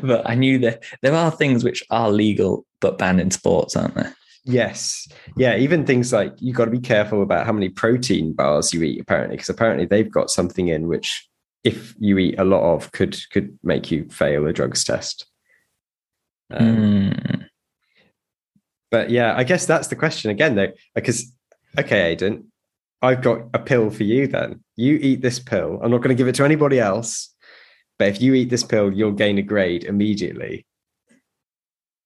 But I knew that there are things which are legal but banned in sports, aren't there? Yes. Yeah, even things like you've got to be careful about how many protein bars you eat, apparently, because apparently they've got something in which, if you eat a lot of, could could make you fail a drugs test. Um, mm. But yeah, I guess that's the question again, though, because, okay, Aidan, I've got a pill for you then. You eat this pill. I'm not going to give it to anybody else, but if you eat this pill, you'll gain a grade immediately.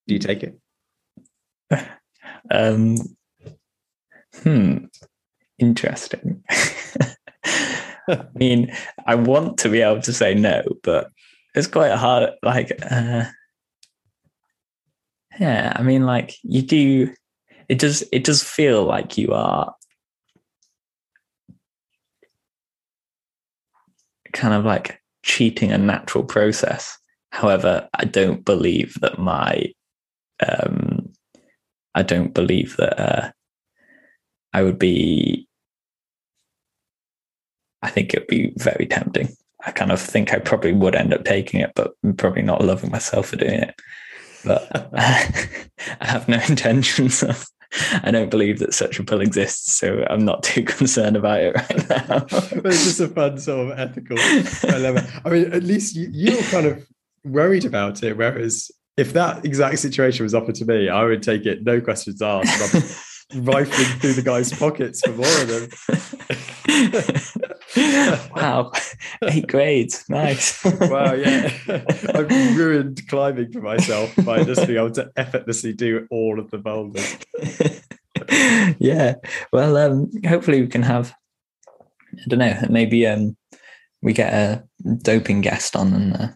Do you take it? Um, hmm. Interesting. I mean, I want to be able to say no, but it's quite hard. Like, uh, yeah, I mean, like you do, it does, it does feel like you are kind of like cheating a natural process. However, I don't believe that my, um, I don't believe that uh, I would be, I think it'd be very tempting. I kind of think I probably would end up taking it, but I'm probably not loving myself for doing it. But I have no intentions of, I don't believe that such a pill exists, so I'm not too concerned about it right now. It's just a fun sort of ethical dilemma. I mean, at least you, you're kind of worried about it, whereas if that exact situation was offered to me, I would take it, no questions asked. I'm rifling through the guy's pockets for more of them. Wow, eight grades, nice. Wow, yeah. I've ruined climbing for myself by just being able to effortlessly do all of the boulders. Yeah, well, um, hopefully we can have, I don't know, maybe um, we get a doping guest on. And uh...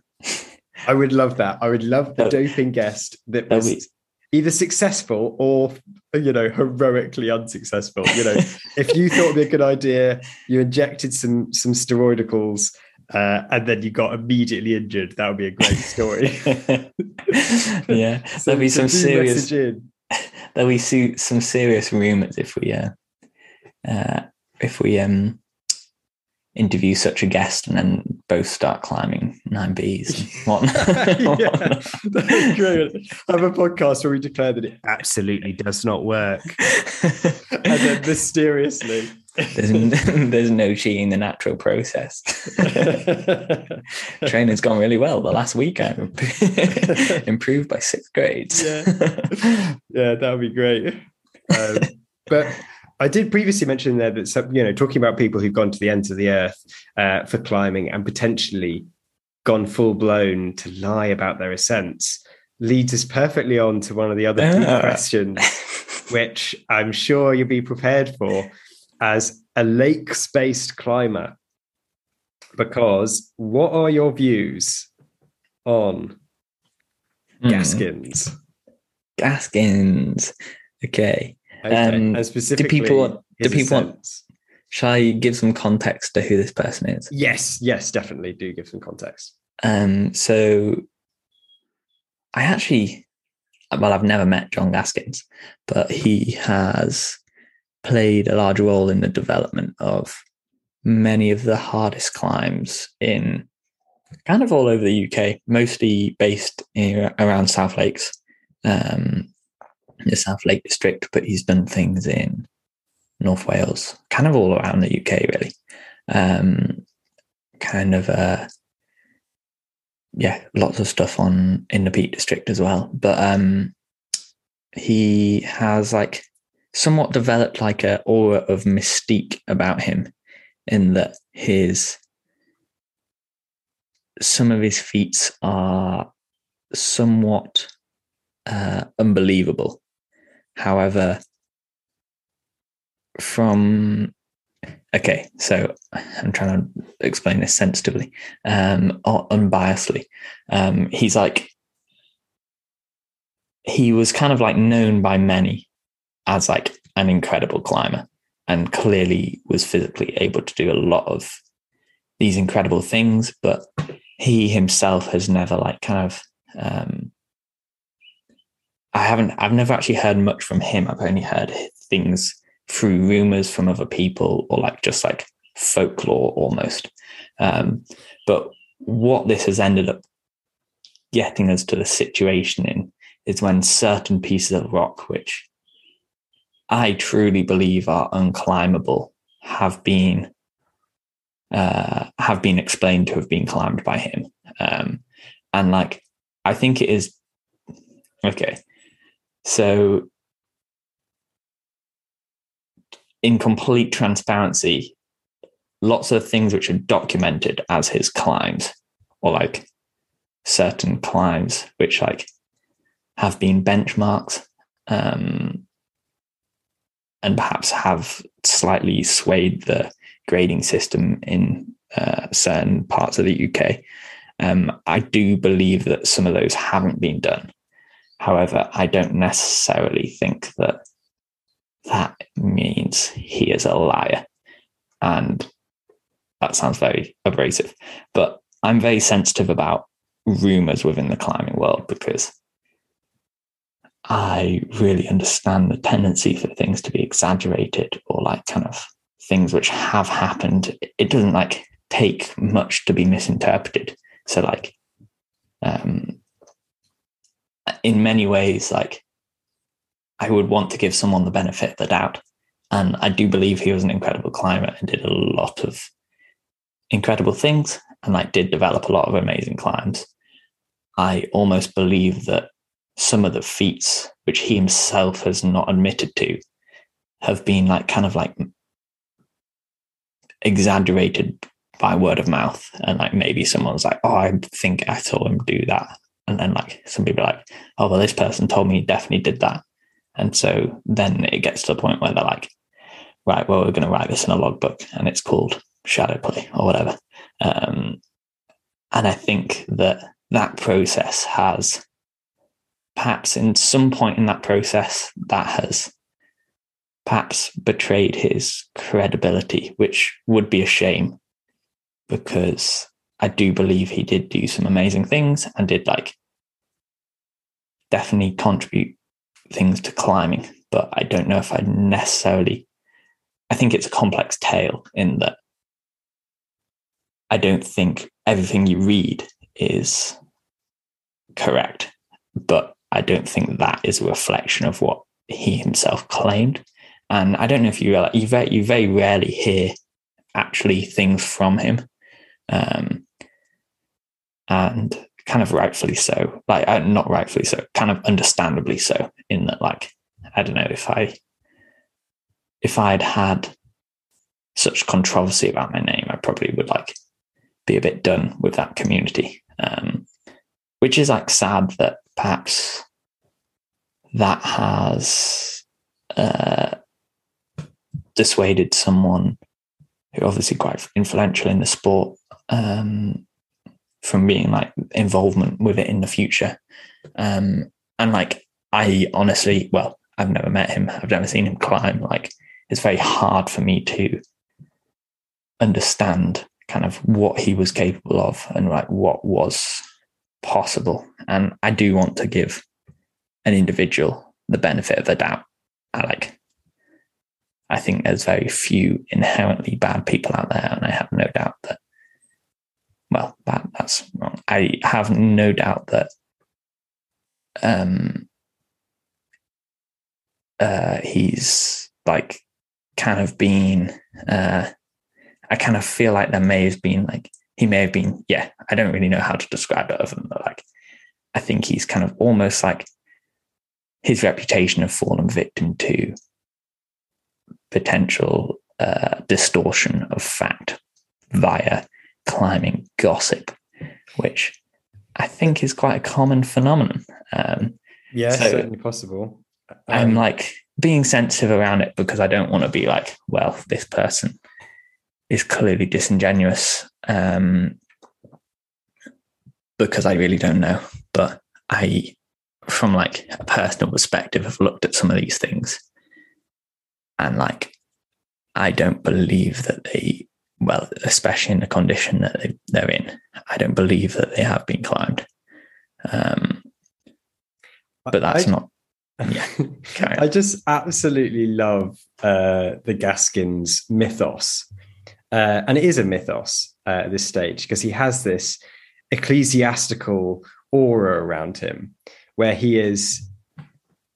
I would love that. I would love the oh. doping guest that was... Oh, we... either successful or, you know, heroically unsuccessful. You know, if you thought it'd be a good idea, you injected some some steroidicals uh, and then you got immediately injured. That would be a great story. Yeah, so there'll be some serious. There'll be some serious rumours if we uh, uh, if we um, interview such a guest and then both start climbing nine Bs and whatnot. Yeah, that's great. I have a podcast where we declare that it absolutely does not work. And then mysteriously. There's, n- there's no cheating the natural process. Training's gone really well the last week. I improved by six grades. Yeah, yeah, that would be great. Um, but... I did previously mention there that, some, you know, talking about people who've gone to the ends of the earth uh, for climbing and potentially gone full blown to lie about their ascents leads us perfectly on to one of the other two uh. questions, which I'm sure you'll be prepared for as a lakes-based climber. Because what are your views on mm. Gaskins? Gaskins. Okay. Okay. Um, and specifically, do people, do people want, shall I give some context to who this person is? Yes, yes, definitely do give some context. Um, so I actually, well, I've never met John Gaskins, but he has played a large role in the development of many of the hardest climbs in kind of all over the U K, mostly based in, around South Lakes. Um, the South Lake District, but he's done things in North Wales, kind of all around the U K, really. Um, kind of, uh, yeah, lots of stuff on in the Peak District as well. But um, he has like somewhat developed like an aura of mystique about him, in that his some of his feats are somewhat uh, unbelievable. However, from, okay, so I'm trying to explain this sensitively, um, or unbiasedly. Um, he's like, he was kind of like known by many as like an incredible climber, and clearly was physically able to do a lot of these incredible things, but he himself has never like kind of, um, I haven't, I've never actually heard much from him. I've only heard things through rumors from other people, or like just like folklore almost. Um, but what this has ended up getting us to the situation in is when certain pieces of rock, which I truly believe are unclimbable, have been uh, have been explained to have been climbed by him. Um, and like, I think it is okay. So, in complete transparency, lots of things which are documented as his climbs, or like certain climbs which like have been benchmarks, um, and perhaps have slightly swayed the grading system in uh, certain parts of the U K. Um, I do believe that some of those haven't been done. However, I don't necessarily think that that means he is a liar. And that sounds very abrasive, but I'm very sensitive about rumors within the climbing world, because I really understand the tendency for things to be exaggerated, or like kind of things which have happened. It doesn't like take much to be misinterpreted. So like, um, in many ways, like I would want to give someone the benefit of the doubt. And I do believe he was an incredible climber and did a lot of incredible things, and like did develop a lot of amazing climbs. I almost believe that some of the feats which he himself has not admitted to have been like kind of like exaggerated by word of mouth. And like maybe someone's like, oh, I think I saw him do that. And then like some people are like, oh, well, this person told me he definitely did that. And so then it gets to the point where they're like, right, well, we're going to write this in a logbook and it's called Shadowplay or whatever. Um, and I think that that process has, perhaps in some point in that process, that has perhaps betrayed his credibility, which would be a shame, because I do believe he did do some amazing things and did like definitely contribute things to climbing. But I don't know if I necessarily, I think it's a complex tale in that I don't think everything you read is correct, but I don't think that is a reflection of what he himself claimed. And I don't know if you realize, you very, you very rarely hear actually things from him. Um, and kind of rightfully so, like uh, not rightfully so, kind of understandably so, in that, like, I don't know, if I, if I'd had such controversy about my name, I probably would like be a bit done with that community. Um, which is like sad that perhaps that has uh, dissuaded someone who obviously quite influential in the sport um, from being like involvement with it in the future. Um, and like, I honestly, well, I've never met him. I've never seen him climb. Like, it's very hard for me to understand kind of what he was capable of and like what was possible. And I do want to give an individual the benefit of the doubt. I like, I think there's very few inherently bad people out there. And I have no doubt that, well, that, that's wrong. I have no doubt that um, uh, he's like kind of been, uh, I kind of feel like there may have been like, he may have been, yeah, I don't really know how to describe it other than that, like, I think he's kind of almost like his reputation has fallen victim to potential uh, distortion of fact via climbing gossip, which I think is quite a common phenomenon. Um, yeah, so certainly possible. Um, I'm like being sensitive around it because I don't want to be like, well, this person is clearly disingenuous, um, because I really don't know. But I, from like a personal perspective, have looked at some of these things, and like, I don't believe that they, well, especially in the condition that they, they're in, I don't believe that they have been climbed. Um, but that's I, not Yeah. Okay. I just absolutely love uh, the Gaskins mythos. Uh, and it is a mythos uh, at this stage, because he has this ecclesiastical aura around him where he is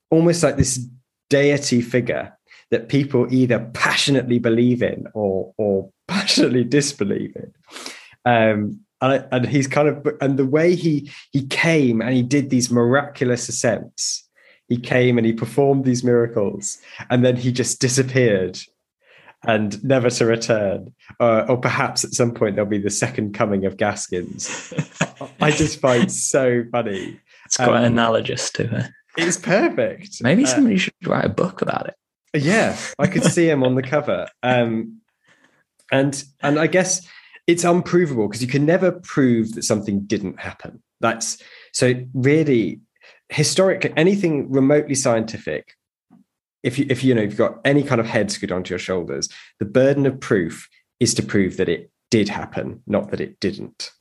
almost like this deity figure that people either passionately believe in or or passionately disbelieve in. Um, and, and he's kind of, and the way he he came and he did these miraculous ascents, he came and he performed these miracles, and then he just disappeared and never to return. Uh, or perhaps at some point there'll be the second coming of Gaskins. I just find so funny. It's quite um, analogous to her. It's perfect. Maybe somebody uh, should write a book about it. Yeah, I could see him on the cover. Um, and and I guess it's unprovable, because you can never prove that something didn't happen. That's so really, historically, anything remotely scientific, if you if you know you've got any kind of head screwed onto your shoulders, the burden of proof is to prove that it did happen, not that it didn't.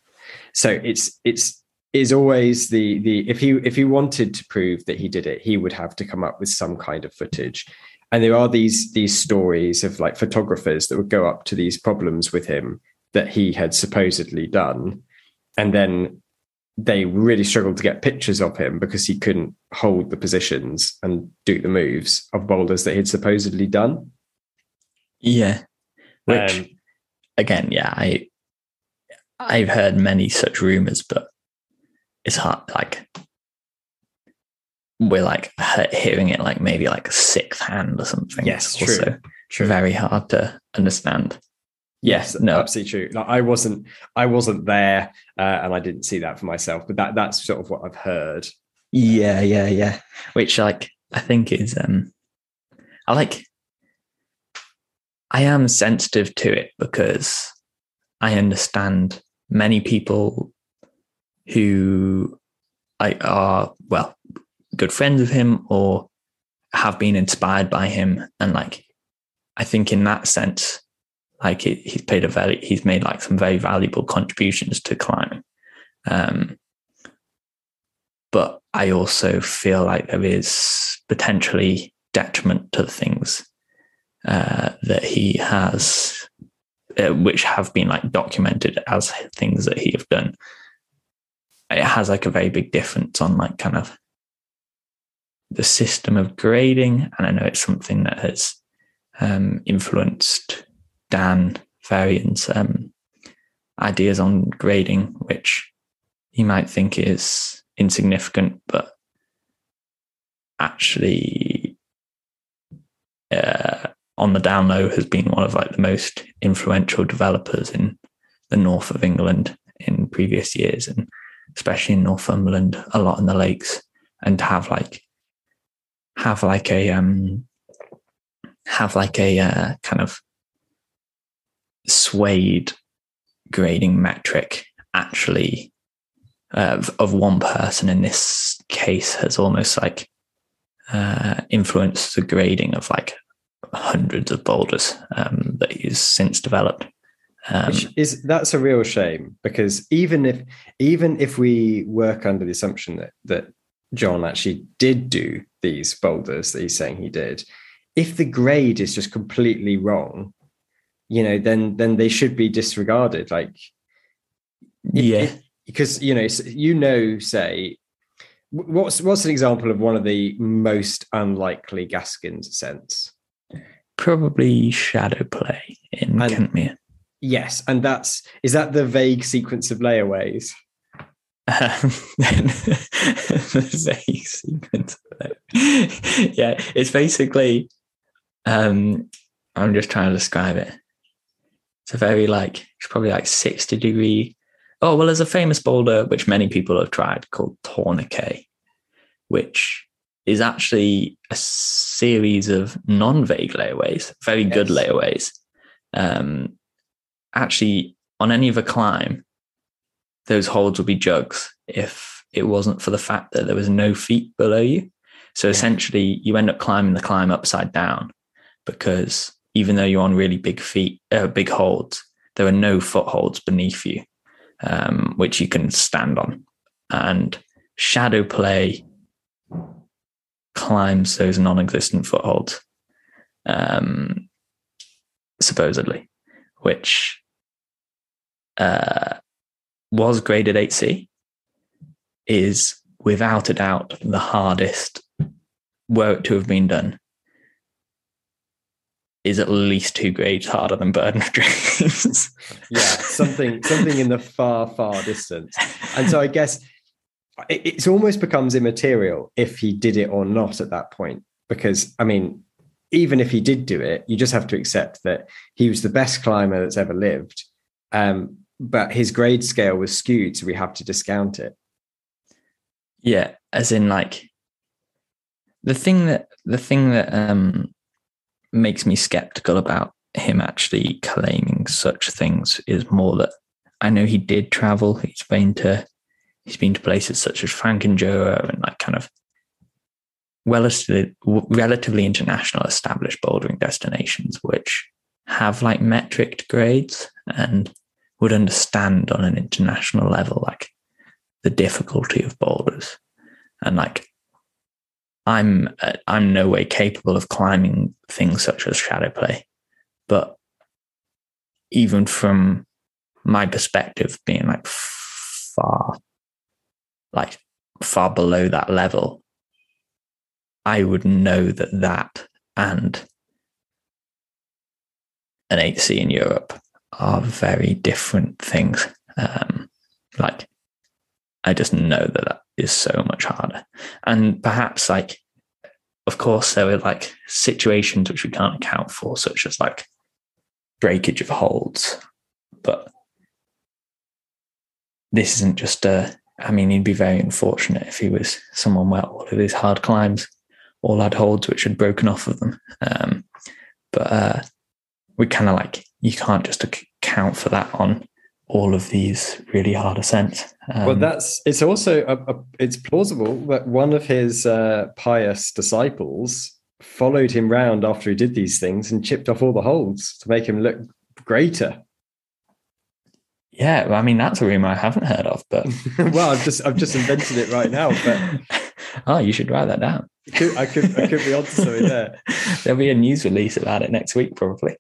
So it's it's is always the the if he if he wanted to prove that he did it, he would have to come up with some kind of footage. And there are these these stories of like photographers that would go up to these problems with him that he had supposedly done, and then they really struggled to get pictures of him because he couldn't hold the positions and do the moves of boulders that he'd supposedly done. Yeah, which um, again, yeah, I I've heard many such rumors, but it's hard. Like, we're like hearing it like maybe like a sixth hand or something. Yes, it's true. True. Very hard to understand. Yes, no, absolutely true. Like, I wasn't, I wasn't there, uh, and I didn't see that for myself. But that, that's sort of what I've heard. Yeah, yeah, yeah. Which, like, I think is, um, I like, I am sensitive to it, because I understand many people who I are well good friends of him or have been inspired by him, and like, I think in that sense, like he, he's played a very, he's made like some very valuable contributions to climbing. Um, but I also feel like there is potentially detriment to the things uh, that he has, uh, which have been like documented as things that he have done. It has like a very big difference on like kind of the system of grading. And I know it's something that has um, influenced Dan Varian's um, ideas on grading, which you might think is insignificant, but actually uh, on the down low has been one of like the most influential developers in the north of England in previous years, and especially in Northumberland, a lot in the lakes. And to have like have like a um, have like a uh, kind of swayed grading metric actually uh, of, of one person in this case has almost like uh, influenced the grading of like hundreds of boulders um, that he's since developed. Um, Which is that's a real shame, because even if even if we work under the assumption that that John actually did do these boulders that he's saying he did, if the grade is just completely wrong, you know, then then they should be disregarded. Like, yeah, if, because you know, you know, say, what's what's an example of one of the most unlikely Gaskins ascents? Probably Shadowplay in and, Kentmere. Yes, and that's is that the vague sequence of layaways. Um, the vague sequence. Of layaways. Yeah, it's basically. Um, I'm just trying to describe it. It's a very like, it's probably like sixty degree. Oh, well, there's a famous boulder, which many people have tried, called Tourniquet, which is actually a series of non-vague layaways, very yes. good layaways. Um, actually, on any other climb, those holds would be jugs if it wasn't for the fact that there was no feet below you. So yeah. essentially, you end up climbing the climb upside down, because even though you're on really big feet, uh, big holds, there are no footholds beneath you, um, which you can stand on. And Shadowplay climbs those non-existent footholds, um, supposedly, which uh, was graded eight C, is without a doubt the hardest work to have been done. Is at least two grades harder than Burden of Dreams. Yeah, something something in the far, far distance. And so I guess it, it almost becomes immaterial if he did it or not at that point. Because, I mean, even if he did do it, you just have to accept that he was the best climber that's ever lived. Um, but his grade scale was skewed, so we have to discount it. Yeah, as in, like, the thing that... The thing that um, makes me skeptical about him actually claiming such things is more that I know he did travel. He's been to he's been to places such as Frankenjura and like kind of well relatively international established bouldering destinations, which have like metric grades and would understand on an international level like the difficulty of boulders. And like I'm I'm no way capable of climbing things such as Shadowplay, but even from my perspective, being like far, like far below that level, I would know that that and an eight C in Europe are very different things. Um, like I just know that that is so much harder. And perhaps like, of course, there are like situations which we can't account for, such as like breakage of holds, but this isn't just a, I mean, he'd be very unfortunate if he was someone where all of his hard climbs all had holds which had broken off of them. Um, but uh, we kind of like, you can't just account for that on all of these really hard ascents. Um, well, that's, it's also, a, a, it's plausible that one of his uh, pious disciples followed him round after he did these things and chipped off all the holds to make him look greater. Yeah. Well, I mean, that's a rumor I haven't heard of, but well, I've just, I've just invented it right now, but oh, you should write that down. I could, I could, I could be onto something there. There'll be a news release about it next week, probably.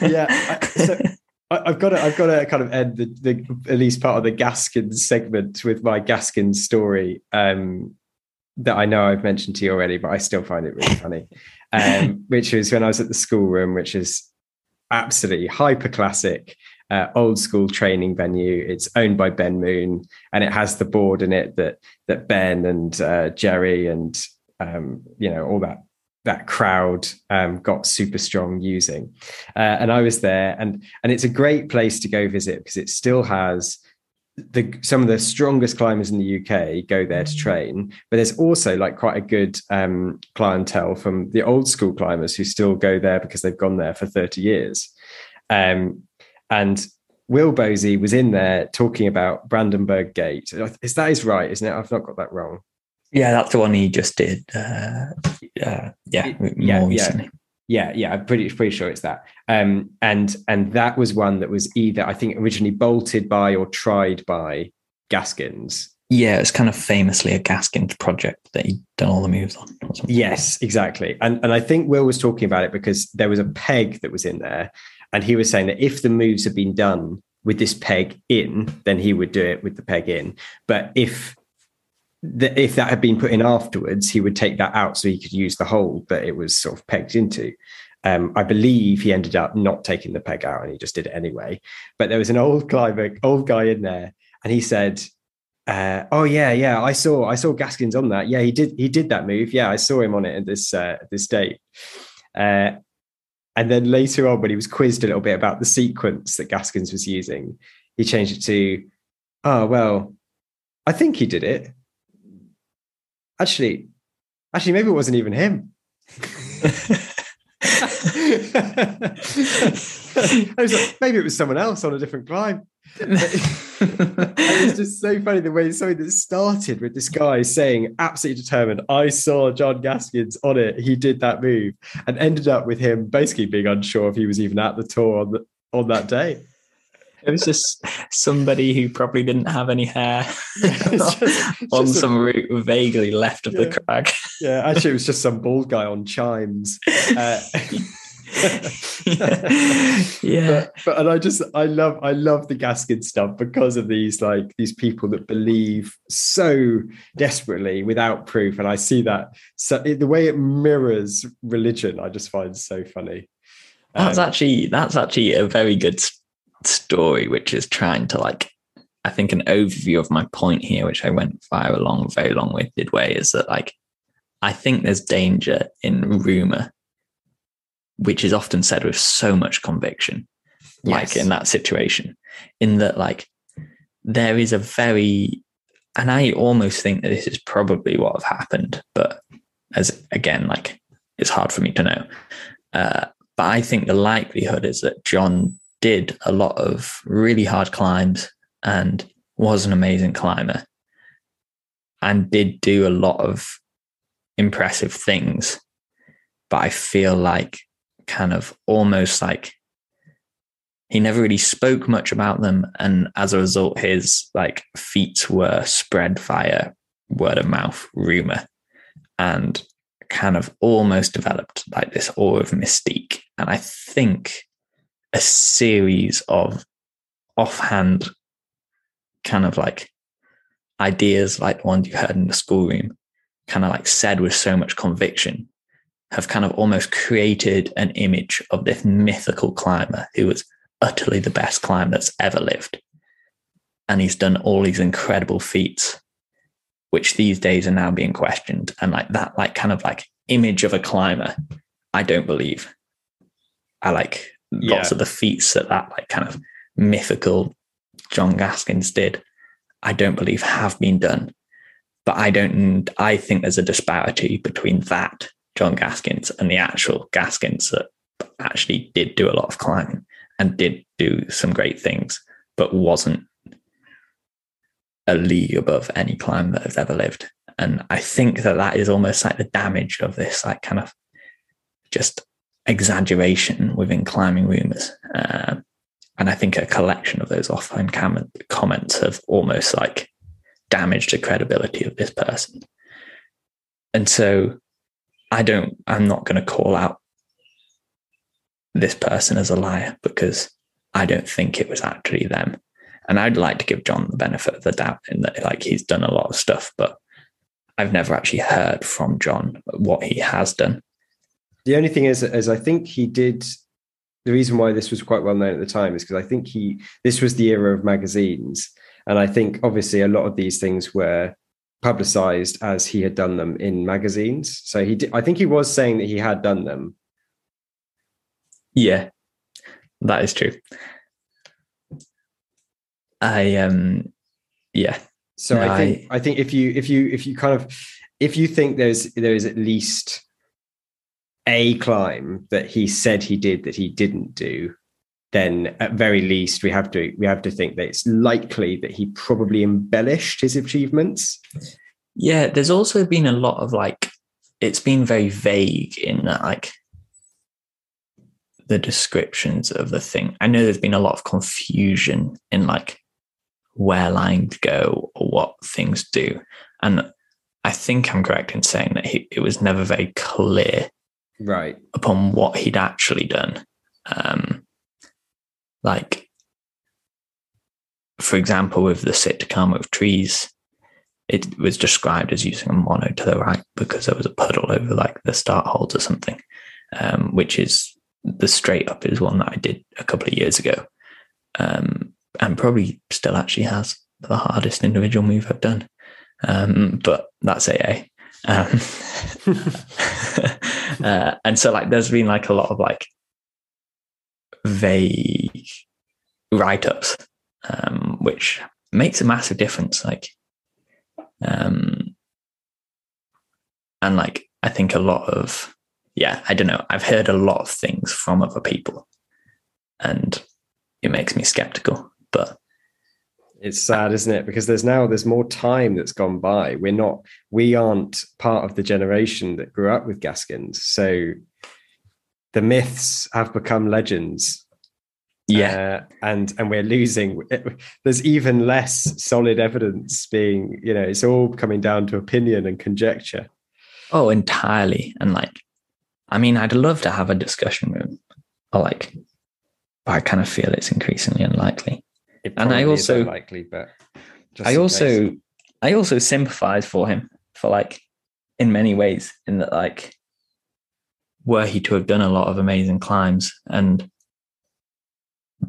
Yeah. I, so, I've got to, I've got to kind of end the, the at least part of the Gaskins segment with my Gaskins story um, that I know I've mentioned to you already, but I still find it really funny, um, which was when I was at the Schoolroom, which is absolutely hyper classic, uh, old school training venue. It's owned by Ben Moon, and it has the board in it that that Ben and uh, Jerry and um, you know all that that crowd um, got super strong using. Uh, and I was there, and, and it's a great place to go visit because it still has the, some of the strongest climbers in the U K go there to train. But there's also like quite a good um, clientele from the old school climbers who still go there because they've gone there for thirty years. Um, and Will Bosey was in there talking about Brandenburg Gate. Is that is right, isn't it? I've not got that wrong. Yeah, that's the one he just did. Uh, uh, yeah, more yeah, recently. Yeah, yeah, I'm pretty pretty sure it's that. Um, and and that was one that was either I think originally bolted by or tried by Gaskins. Yeah, it's kind of famously a Gaskins project that he'd done all the moves on. Or something. Yes, exactly. And and I think Will was talking about it because there was a peg that was in there, and he was saying that if the moves had been done with this peg in, then he would do it with the peg in. But if that if that had been put in afterwards, he would take that out so he could use the hole that it was sort of pegged into. Um, I believe he ended up not taking the peg out and he just did it anyway. But there was an old climber, old guy in there, and he said, uh, "Oh yeah, yeah, I saw, I saw Gaskins on that. Yeah, he did, he did that move. Yeah, I saw him on it at this uh, this date." Uh, and then later on, when he was quizzed a little bit about the sequence that Gaskins was using, he changed it to, "Oh well, I think he did it. Actually, actually, maybe it wasn't even him." I was like, maybe it was someone else on a different climb. It was just so funny the way something that started with this guy saying, absolutely determined, I saw John Gaskins on it. He did that move, and ended up with him basically being unsure if he was even at the tour on, the, on that day. It was just somebody who probably didn't have any hair yeah, just, on just some a, route vaguely left of yeah, the crag. Yeah, actually, it was just some bald guy on chimes. Uh, yeah. yeah. But, but and I just I love I love the Gaskin stuff because of these like these people that believe so desperately without proof, and I see that so it, the way it mirrors religion, I just find so funny. Um, that's actually that's actually a very good st- story, which is trying to like I think an overview of my point here, which I went via a long, very long-winded way, is that like I think there's danger in rumor, which is often said with so much conviction, like yes. in that situation, in that like there is a very, and I almost think that this is probably what have happened, but as again, like it's hard for me to know. Uh, but I think the likelihood is that John did a lot of really hard climbs and was an amazing climber and did do a lot of impressive things. But I feel like kind of almost like he never really spoke much about them, and as a result his like feats were spread via word of mouth rumor and kind of almost developed like this awe of mystique. And I think a series of offhand kind of like ideas like the ones you heard in the schoolroom kind of like said with so much conviction have kind of almost created an image of this mythical climber who was utterly the best climber that's ever lived. And he's done all these incredible feats, which these days are now being questioned. And like that, like kind of like image of a climber, I don't believe. I like yeah. lots of the feats that that like kind of mythical John Gaskins did, I don't believe have been done. But I don't, I think there's a disparity between that John Gaskins and the actual Gaskins that actually did do a lot of climbing and did do some great things, but wasn't a league above any climb that has ever lived. And I think that that is almost like the damage of this, like kind of just exaggeration within climbing rumors. Um, and I think a collection of those offhand comment, comments have almost like damaged the credibility of this person. And so I don't, I'm not going to call out this person as a liar because I don't think it was actually them. And I'd like to give John the benefit of the doubt in that like he's done a lot of stuff, but I've never actually heard from John what he has done. The only thing is, is I think he did, the reason why this was quite well known at the time is because I think he, this was the era of magazines. And I think obviously a lot of these things were publicized as he had done them in magazines, so he did, I think he was saying that he had done them. Yeah, that is true. I um yeah so no, I think I, I think if you if you if you kind of if you think there's there is at least a climb that he said he did that he didn't do, then at very least we have to we have to think that it's likely that he probably embellished his achievements. Yeah, there's also been a lot of like, it's been very vague in that, like the descriptions of the thing. I know there's been a lot of confusion in like where lines go or what things do. And I think I'm correct in saying that he, it was never very clear right upon what he'd actually done. Um, Like, for example, with the sit to karma of trees, it was described as using a mono to the right because there was a puddle over like the start holds or something, um, which is the straight up is one that I did a couple of years ago, um, and probably still actually has the hardest individual move I've done. Um, but that's A A. Um, uh, and so like there's been like a lot of like vague write-ups, um, which makes a massive difference. Like, um, and like, I think a lot of, yeah, I don't know. I've heard a lot of things from other people and it makes me skeptical, but it's sad, isn't it? Because there's now, there's more time that's gone by. We're not, we aren't part of the generation that grew up with Gaskins. So the myths have become legends. Yeah. Uh, and, and we're losing, there's even less solid evidence being, you know, it's all coming down to opinion and conjecture. Oh, entirely. And like, I mean, I'd love to have a discussion room, or like, but I kind of feel it's increasingly unlikely. It and I also, unlikely, but just I also, case. I also sympathize for him for like, in many ways, in that like, were he to have done a lot of amazing climbs and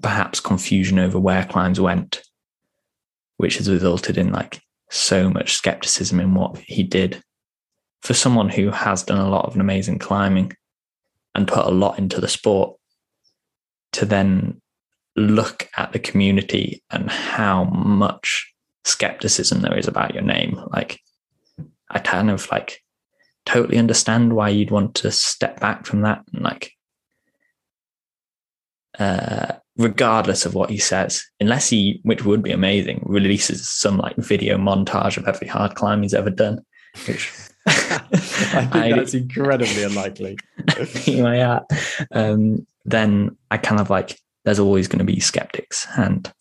perhaps confusion over where climbs went, which has resulted in like so much skepticism in what he did, for someone who has done a lot of an amazing climbing and put a lot into the sport, to then look at the community and how much skepticism there is about your name. Like, I kind of like totally understand why you'd want to step back from that. And like, uh, regardless of what he says, unless he, which would be amazing, releases some like video montage of every hard climb he's ever done, which I think I, that's incredibly unlikely. Yeah. Um, then I kind of like, there's always going to be skeptics, and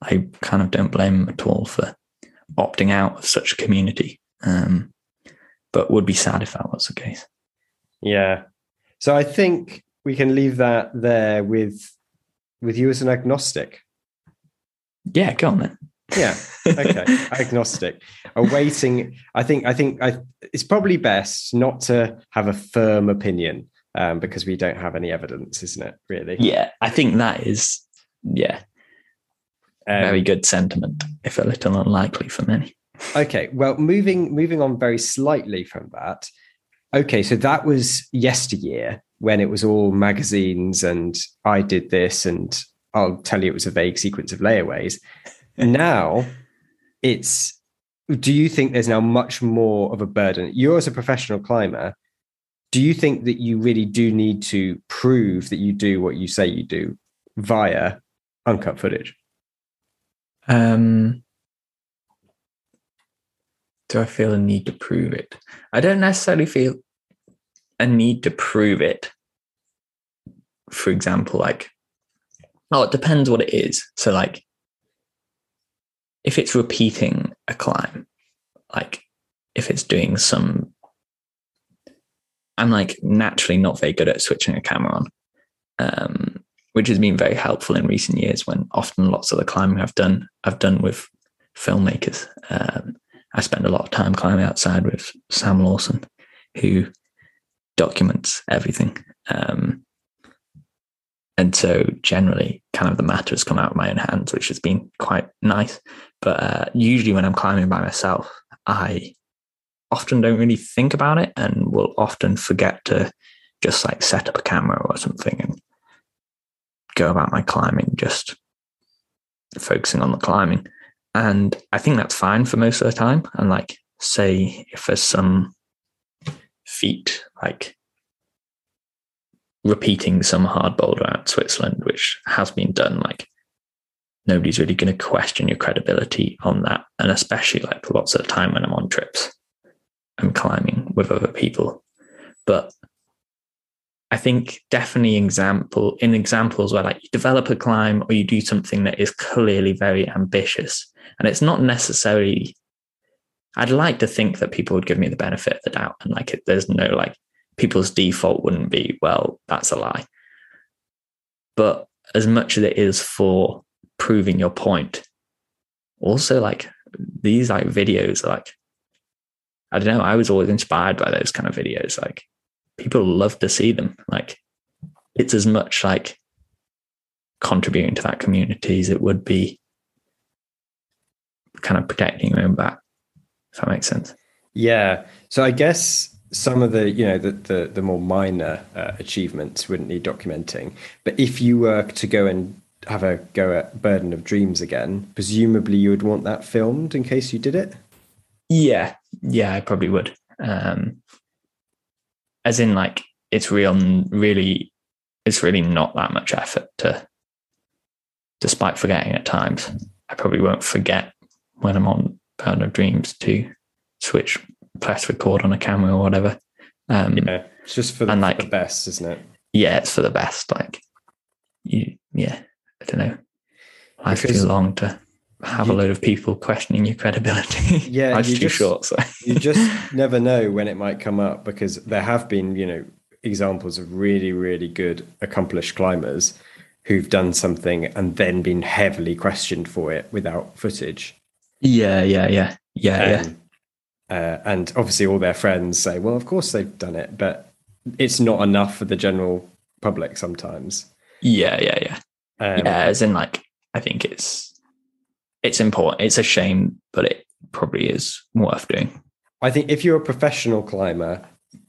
I kind of don't blame him at all for opting out of such a community. Um, but would be sad if that was the case. Yeah. So I think we can leave that there with, with you as an agnostic. Yeah. Go on then. Yeah. Okay. Agnostic. Awaiting. I think, I think I, it's probably best not to have a firm opinion, um, because we don't have any evidence, isn't it? Really? Yeah. I think that is, yeah. Um, very good sentiment, if a little unlikely for many. Okay, well, moving moving on very slightly from that. Okay, so that was yesteryear when it was all magazines and I did this and I'll tell you it was a vague sequence of layaways. Now it's, do you think there's now much more of a burden? You're as a professional climber, do you think that you really do need to prove that you do what you say you do via uncut footage? Um... Do I feel a need to prove it? I don't necessarily feel a need to prove it. For example, like, oh, it depends what it is. So like, if it's repeating a climb, like if it's doing some, I'm like naturally not very good at switching a camera on, um, which has been very helpful in recent years when often lots of the climbing I've done, I've done with filmmakers. Um, I spend a lot of time climbing outside with Sam Lawson, who documents everything. Um, and so generally kind of the matter has come out of my own hands, which has been quite nice. But uh, usually when I'm climbing by myself, I often don't really think about it and will often forget to just like set up a camera or something and go about my climbing, just focusing on the climbing. And I think that's fine for most of the time. And like, say, if there's some feat, like repeating some hard boulder out in Switzerland, which has been done, like nobody's really going to question your credibility on that. And especially like lots of the time when I'm on trips, I'm climbing with other people. But I think definitely example in examples where like you develop a climb or you do something that is clearly very ambitious, and it's not necessarily, I'd like to think that people would give me the benefit of the doubt, and like it, there's no like, people's default wouldn't be, well, that's a lie. But as much as it is for proving your point, also like these like videos are like, I don't know, I was always inspired by those kind of videos. Like, people love to see them. Like, it's as much like contributing to that community as it would be kind of protecting your own back, if that makes sense. Yeah. So I guess some of the, you know, the the, the more minor uh, achievements wouldn't need documenting. But if you were to go and have a go at Burden of Dreams again, presumably you would want that filmed in case you did it? Yeah. Yeah, I probably would. Um, As in, like, it's real, really, it's really not that much effort to, despite forgetting at times. I probably won't forget when I'm on Burden of Dreams to switch, press record on a camera or whatever. Um, yeah, it's just for the, and like, for the best, isn't it? Yeah, it's for the best. Like, you, yeah, I don't know. Life's because, too long to have you, a load of people questioning your credibility. Yeah, life's too just, short. So. You just never know when it might come up, because there have been, you know, examples of really, really good accomplished climbers who've done something and then been heavily questioned for it without footage. Yeah, yeah, yeah, yeah, um, yeah. Uh, and obviously all their friends say, well, of course they've done it, but it's not enough for the general public sometimes. Yeah, yeah, yeah. Um, yeah, as in like, I think it's, it's important. It's a shame, but it probably is worth doing. I think if you're a professional climber,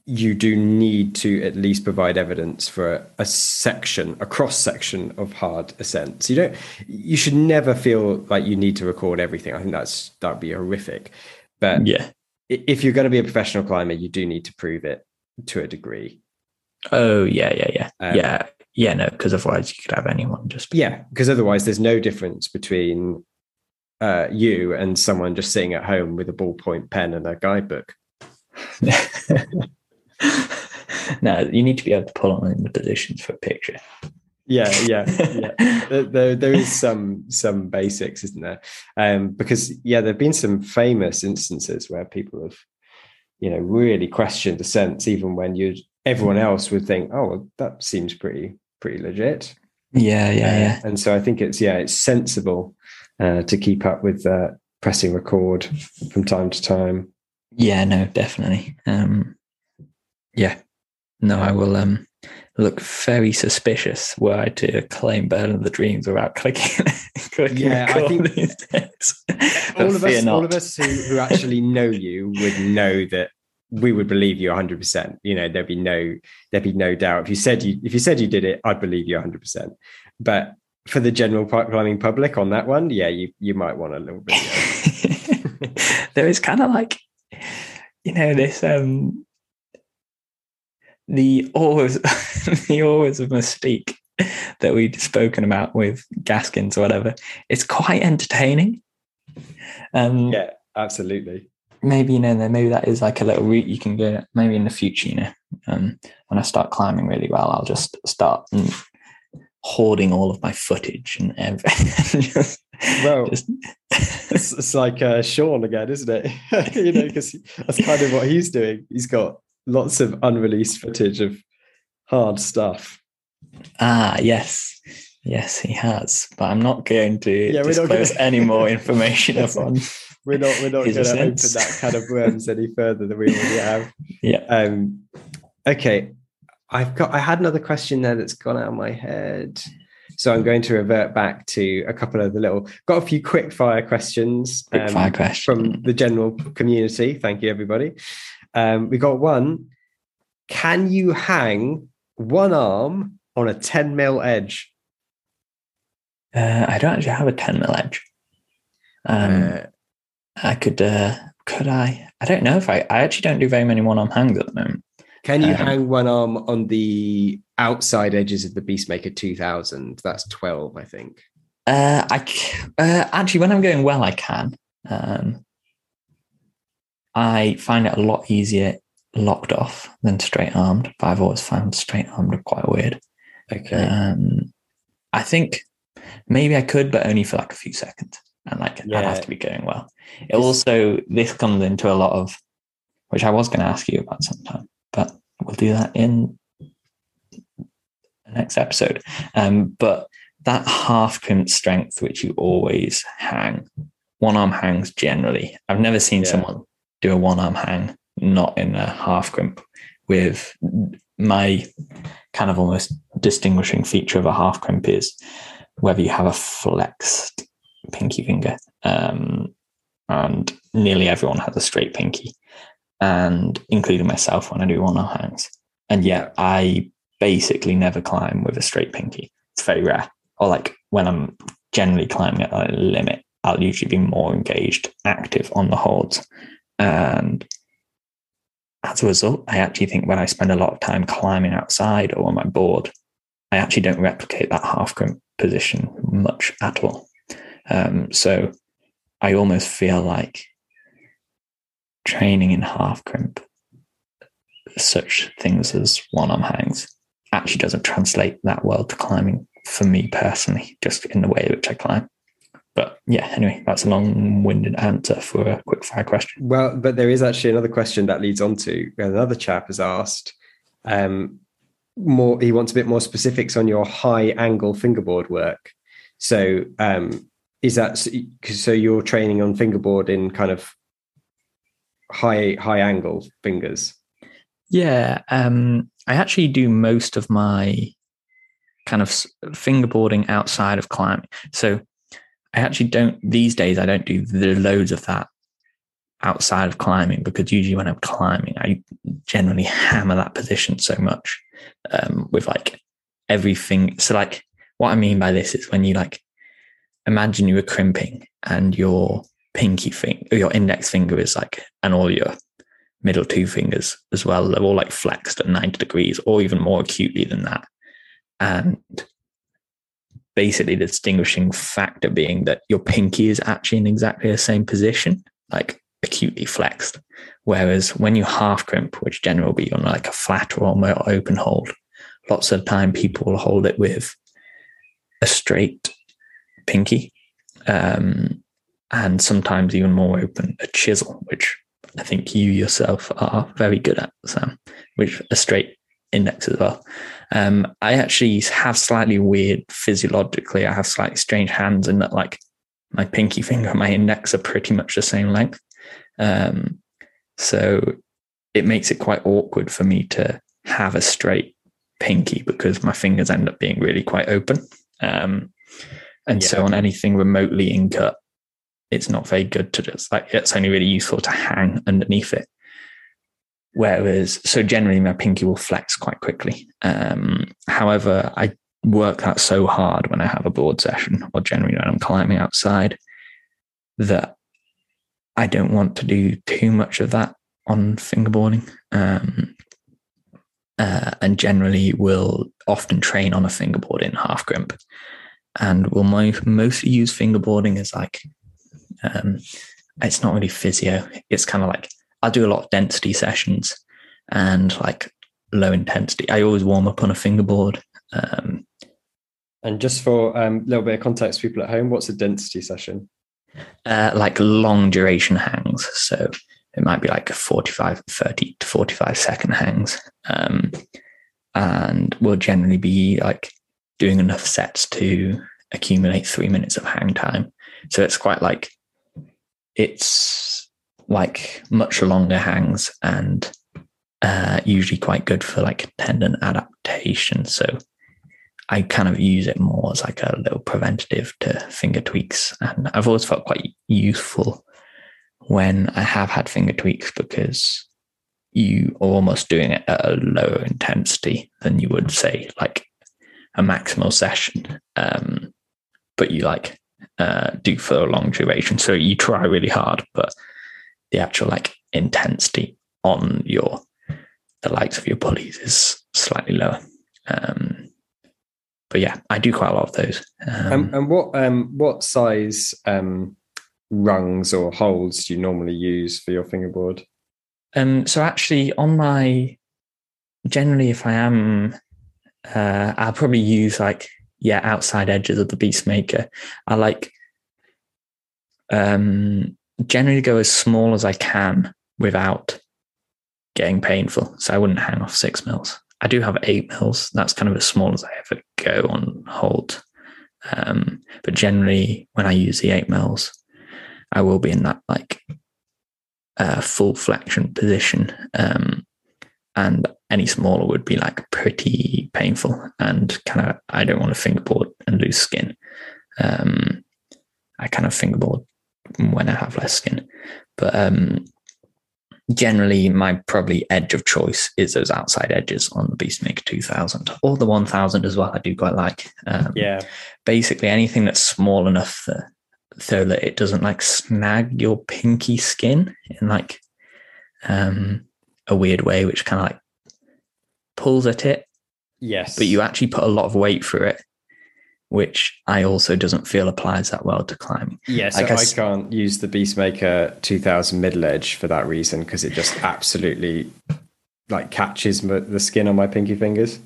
you do need to at least provide evidence for a section, a cross section of hard ascents. You don't, you should never feel like you need to record everything. I think that's, that'd be horrific. But yeah, if you're going to be a professional climber, you do need to prove it to a degree. Oh yeah, yeah, yeah. Um, yeah. Yeah, no, because otherwise you could have anyone just... Be- yeah, because otherwise there's no difference between uh, you and someone just sitting at home with a ballpoint pen and a guidebook. No, you need to be able to pull on the positions for a picture. Yeah, yeah, yeah. there, there, there is some some basics, isn't there? Um, because, yeah, there have been some famous instances where people have, you know, really questioned the sense, even when you'd everyone else would think, oh, well, that seems pretty... pretty legit. Yeah, yeah, yeah. Uh, and so I think it's yeah, it's sensible uh, to keep up with uh, pressing record from time to time. Yeah, no, definitely. Um, yeah, no, I will um, look very suspicious were I to claim Burden of the Dreams without clicking. clicking yeah, I think these days. all of us, not. all of us who, who actually know you would know that. We would believe you one hundred percent. You know, there'd be no, there'd be no doubt. If you said you, if you said you did it, I'd believe you one hundred percent. But for the general climbing public on that one, yeah, you you might want a little bit. There is kind of like, you know, this um, the auras, the auras of mystique that we'd spoken about with Gaskins or whatever. It's quite entertaining. Um, yeah, absolutely. Maybe, you know, maybe that is like a little route you can go. Maybe in the future, you know, um, when I start climbing really well, I'll just start mm, hoarding all of my footage and everything. just, well, just... it's, it's like uh, Sean again, isn't it? You know, because that's kind of what he's doing. He's got lots of unreleased footage of hard stuff. Ah, yes. Yes, he has. But I'm not going to yeah, disclose gonna... any more information upon... We're not we're not going to open that can of worms any further than we already have. Yeah. Um, okay. I've got I had another question there that's gone out of my head. So I'm going to revert back to a couple of the little got a few quick fire questions. Quick um, fire question. From the general community. Thank you, everybody. Um, we got one. Can you hang one arm on a ten mil edge? Uh, I don't actually have a ten mil edge. Um uh, I could, uh, could I? I don't know if I, I actually don't do very many one arm hangs at the moment. Can you um, hang one arm on the outside edges of the Beastmaker two thousand? That's twelve, I think. Uh, I, uh, actually, when I'm going well, I can. Um, I find it a lot easier locked off than straight armed, but I've always found straight armed quite weird. Okay. Um, I think maybe I could, but only for like a few seconds. And like yeah. I'd have to be going well. It also, this comes into a lot of, which I was going to ask you about sometime, but we'll do that in the next episode. Um, but that half crimp strength, which you always hang, one arm hangs generally. I've never seen yeah. someone do a one arm hang, not in a half crimp, with my kind of almost distinguishing feature of a half crimp is whether you have a flexed pinky finger, um and nearly everyone has a straight pinky, and including myself when I do one arm hangs. And yeah, I basically never climb with a straight pinky. It's very rare, or like when I'm generally climbing at a limit, I'll usually be more engaged, active on the holds, and as a result I actually think when I spend a lot of time climbing outside or on my board, I actually don't replicate that half crimp position much at all. Um, so I almost feel like training in half crimp, such things as one arm hangs, actually doesn't translate that well to climbing for me personally, just in the way which I climb. But yeah, anyway, that's a long-winded answer for a quick-fire question. Well, but there is actually another question that leads on to, another chap has asked, um, more. He wants a bit more specifics on your high-angle fingerboard work. So um, is that, so you're training on fingerboard in kind of high high angle fingers? Yeah, um, I actually do most of my kind of fingerboarding outside of climbing. So I actually don't, these days, I don't do the loads of that outside of climbing, because usually when I'm climbing, I generally hammer that position so much um, with like everything. So like what I mean by this is when you like, imagine you were crimping and your pinky finger, your index finger is like, and all your middle two fingers as well, they're all like flexed at ninety degrees or even more acutely than that. And basically the distinguishing factor being that your pinky is actually in exactly the same position, like acutely flexed. Whereas when you half crimp, which generally will be on like a flat or almost open hold, lots of the time people will hold it with a straight pinky, um, and sometimes even more open, a chisel, which I think you yourself are very good at, Sam, with a straight index as well. Um, I actually have slightly weird physiologically, I have slightly strange hands in that like my pinky finger and my index are pretty much the same length. Um, so it makes it quite awkward for me to have a straight pinky because my fingers end up being really quite open. Um, and yeah. So on anything remotely in cut, it's not very good to just like, it's only really useful to hang underneath it. Whereas, so generally my pinky will flex quite quickly. Um, however, I work that so hard when I have a board session or generally when I'm climbing outside that I don't want to do too much of that on fingerboarding. Um, uh, and generally will often train on a fingerboard in half crimp and will mostly use fingerboarding as like, um, it's not really physio. It's kind of like, I do a lot of density sessions and like low intensity. I always warm up on a fingerboard. Um, and just for a um, little bit of context, people at home, what's a density session? Uh, like long duration hangs. So it might be like forty-five, thirty to forty-five second hangs. Um, and we'll generally be like doing enough sets to accumulate three minutes of hang time. So it's quite like, it's like much longer hangs and uh, usually quite good for like tendon adaptation. So I kind of use it more as like a little preventative to finger tweaks. And I've always felt quite useful when I have had finger tweaks because you are almost doing it at a lower intensity than you would say like a maximal session. Um, but you like uh, do for a long duration. So you try really hard, but the actual like intensity on your the likes of your pulleys is slightly lower, um but yeah, I do quite a lot of those. um, and, and what um what size um rungs or holds do you normally use for your fingerboard? Um so actually on my generally if I am uh I'll probably use like yeah outside edges of the Beastmaker. I like um generally go as small as I can without getting painful. So I wouldn't hang off six mils. I do have eight mils. That's kind of as small as I ever go on hold. Um, but generally when I use the eight mils, I will be in that like uh, full flexion position. Um, and any smaller would be like pretty painful and kind of, I don't want to fingerboard and lose skin. Um, I kind of fingerboard when I have less skin, but um generally my probably edge of choice is those outside edges on the Beastmaker two thousand or the one thousand as well. I do quite like um yeah basically anything that's small enough that, so that it doesn't like snag your pinky skin in like um a weird way which kind of like pulls at it. Yes, but you actually put a lot of weight through it, which I also doesn't feel applies that well to climbing. Yeah, so I, guess, I can't use the Beastmaker two thousand middle edge for that reason, because it just absolutely like catches the skin on my pinky fingers.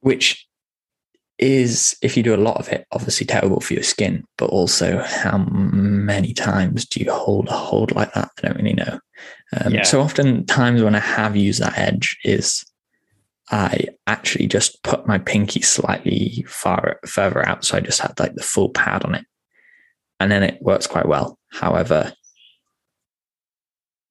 Which is, if you do a lot of it, obviously terrible for your skin, but also how many times do you hold a hold like that? I don't really know. Um, yeah. So often times when I have used that edge is I actually just put my pinky slightly far, further out. So I just had like the full pad on it, and then it works quite well. However,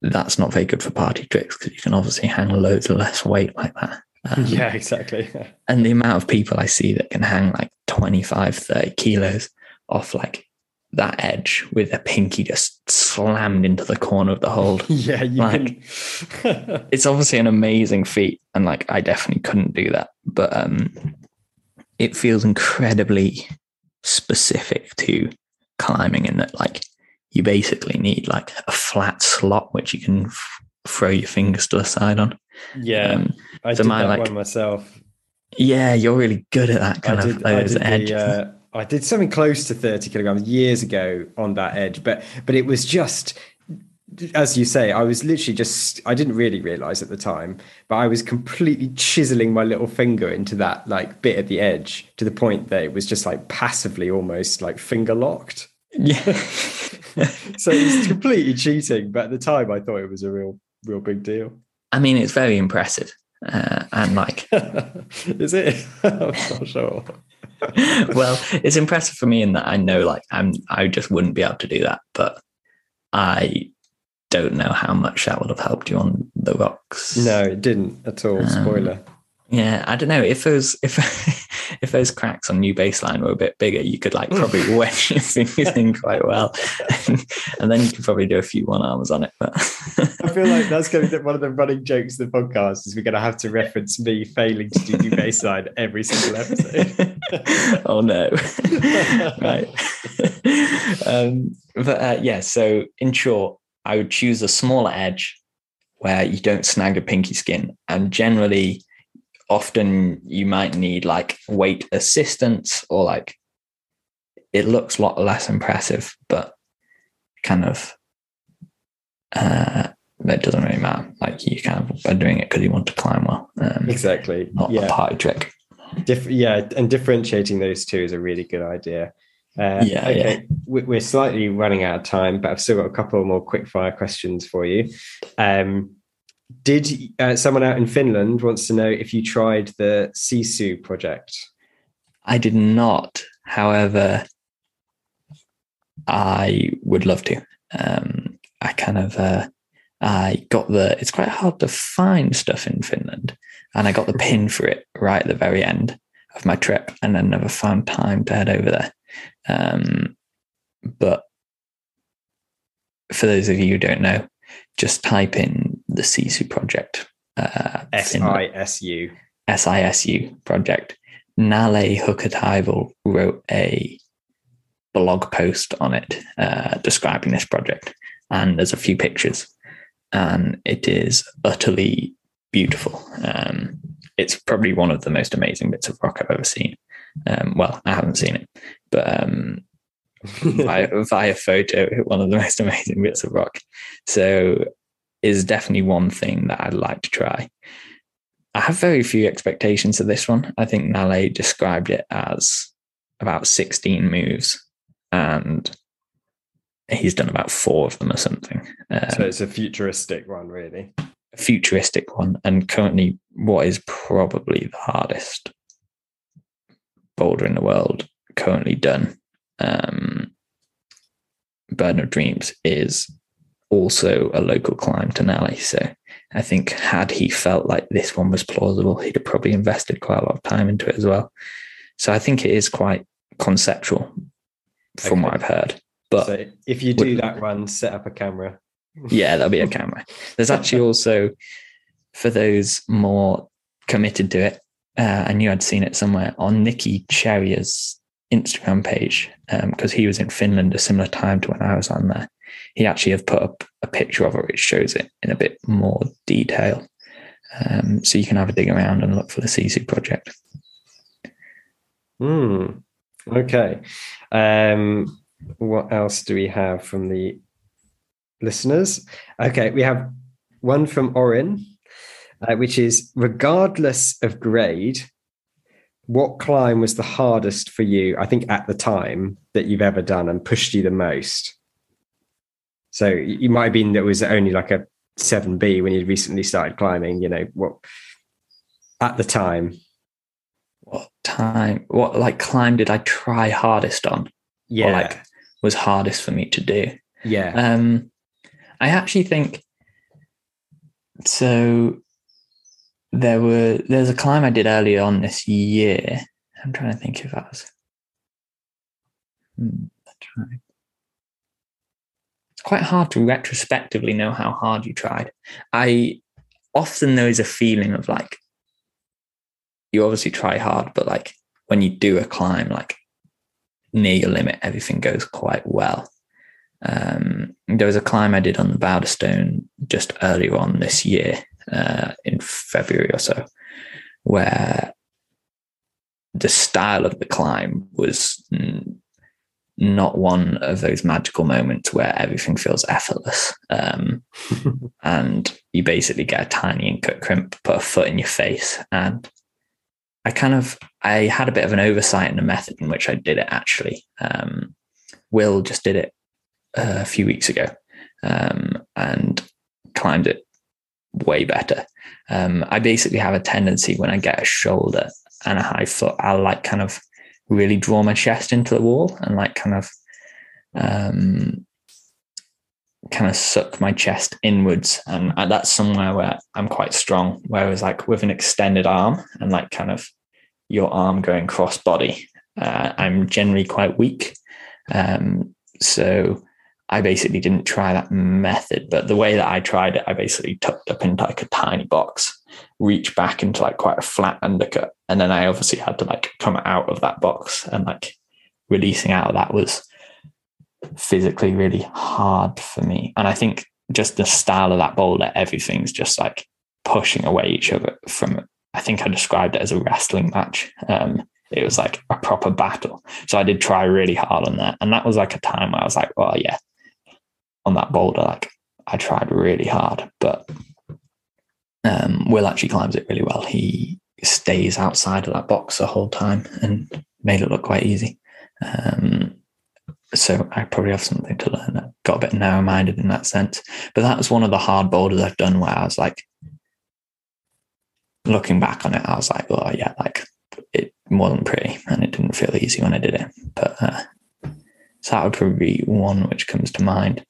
that's not very good for party tricks because you can obviously hang loads less weight like that. Um, yeah, exactly. Yeah. And the amount of people I see that can hang like twenty-five, thirty kilos off like that edge with a pinky just slammed into the corner of the hold. Yeah, you like, can. It's obviously an amazing feat. And like, I definitely couldn't do that. But um, it feels incredibly specific to climbing in that, like, you basically need like a flat slot which you can f- throw your fingers to the side on. Yeah, um, I so did my, that like, one myself. Yeah, you're really good at that kind I did, of those I edges. The, uh, I did something close to thirty kilograms years ago on that edge, but but it was just, as you say, I was literally just, I didn't really realise at the time, but I was completely chiseling my little finger into that like bit at the edge to the point that it was just like passively almost like finger locked. Yeah. So it's completely cheating, but at the time I thought it was a real real big deal. I mean, it's very impressive, uh, and like is it? I'm not sure. Well, it's impressive for me in that I know like I'm I just wouldn't be able to do that, but I don't know how much that would have helped you on the rocks. No, it didn't at all. Spoiler. Um, yeah, I don't know. If those if if those cracks on new baseline were a bit bigger, you could like probably wedge your fingers in quite well, and, and then you could probably do a few one armers on it. But I feel like that's going to be one of the running jokes of the podcast is we're going to have to reference me failing to do new baseline every single episode. Oh no! Right. Um, but uh, yeah, so in short, I would choose a smaller edge where you don't snag a pinky skin, and generally. Often you might need like weight assistance or like it looks a lot less impressive, but kind of uh, that doesn't really matter. Like you kind of are doing it because you want to climb well. Um, exactly. Not yeah. a party trick. Dif- yeah. And differentiating those two is a really good idea. Uh, yeah, okay. yeah. We're slightly running out of time, but I've still got a couple more quick fire questions for you. Um, Did uh, someone out in Finland wants to know if you tried the Sisu project? I did not. However, I would love to. Um, I kind of, uh, I got the, it's quite hard to find stuff in Finland. And I got the pin for it right at the very end of my trip and then never found time to head over there. Um, but for those of you who don't know, just type in the Sisu project. Uh, S I S U. S I S U project. Nalle Hukkataival wrote a blog post on it uh, describing this project. And there's a few pictures. And it is utterly beautiful. Um, it's probably one of the most amazing bits of rock I've ever seen. Um, well, I haven't seen it. But um, via, via photo, one of the most amazing bits of rock. So... is definitely one thing that I'd like to try. I have very few expectations of this one. I think Nalle described it as about sixteen moves and he's done about four of them or something. Um, so it's a futuristic one, really. A futuristic one. And currently what is probably the hardest boulder in the world currently done. Um, Burden of Dreams is... also a local climb to Nalle. So I think had he felt like this one was plausible, he'd have probably invested quite a lot of time into it as well. So I think it is quite conceptual from okay. what I've heard. But so if you do would, that one, set up a camera. Yeah, there'll be a camera. There's actually also, for those more committed to it, uh, I knew I'd seen it somewhere on Nikki Cherrier's Instagram page because um, he was in Finland a similar time to when I was on there. He actually have put up a picture of it which shows it in a bit more detail. Um, so you can have a dig around and look for the Sisu project. Mm, okay. Um, what else do we have from the listeners? Okay, we have one from Orin, uh, which is regardless of grade, what climb was the hardest for you, I think, at the time that you've ever done and pushed you the most? So you might have been, that was only like a seven B when you recently started climbing, you know, what at the time? What time? What like climb did I try hardest on? Yeah. Or like was hardest for me to do? Yeah. Um, I actually think, so there were, there's a climb I did earlier on this year. I'm trying to think if that was. Hmm, trying. It's quite hard to retrospectively know how hard you tried. I often, there is a feeling of like, you obviously try hard, but like when you do a climb, like near your limit, everything goes quite well. Um, there was a climb I did on the Bowderstone just earlier on this year, uh, in February or so, where the style of the climb was not one of those magical moments where everything feels effortless. Um, and you basically get a tiny incut crimp, put a foot in your face. And I kind of, I had a bit of an oversight in the method in which I did it, actually. Um, Will just did it a few weeks ago, um, and climbed it way better. Um, I basically have a tendency when I get a shoulder and a high foot, I'll like kind of really draw my chest into the wall and like kind of, um, kind of suck my chest inwards. And that's somewhere where I'm quite strong. Whereas like with an extended arm and like kind of your arm going cross body, uh, I'm generally quite weak. Um, so I basically didn't try that method, but the way that I tried it, I basically tucked up into like a tiny box, reached back into like quite a flat undercut. And then I obviously had to like come out of that box, and like releasing out of that was physically really hard for me. And I think just the style of that boulder, everything's just like pushing away each other from, I think I described it as a wrestling match. Um, it was like a proper battle. So I did try really hard on that. And that was like a time where I was like, well, yeah, on that boulder, like I tried really hard, but um, Will actually climbs it really well. He stays outside of that box the whole time and made it look quite easy. Um, so I probably have something to learn. I got a bit narrow-minded in that sense, but that was one of the hard boulders I've done where I was like, looking back on it, I was like, oh yeah, like it wasn't pretty and it didn't feel easy when I did it. But uh, so that would probably be one which comes to mind.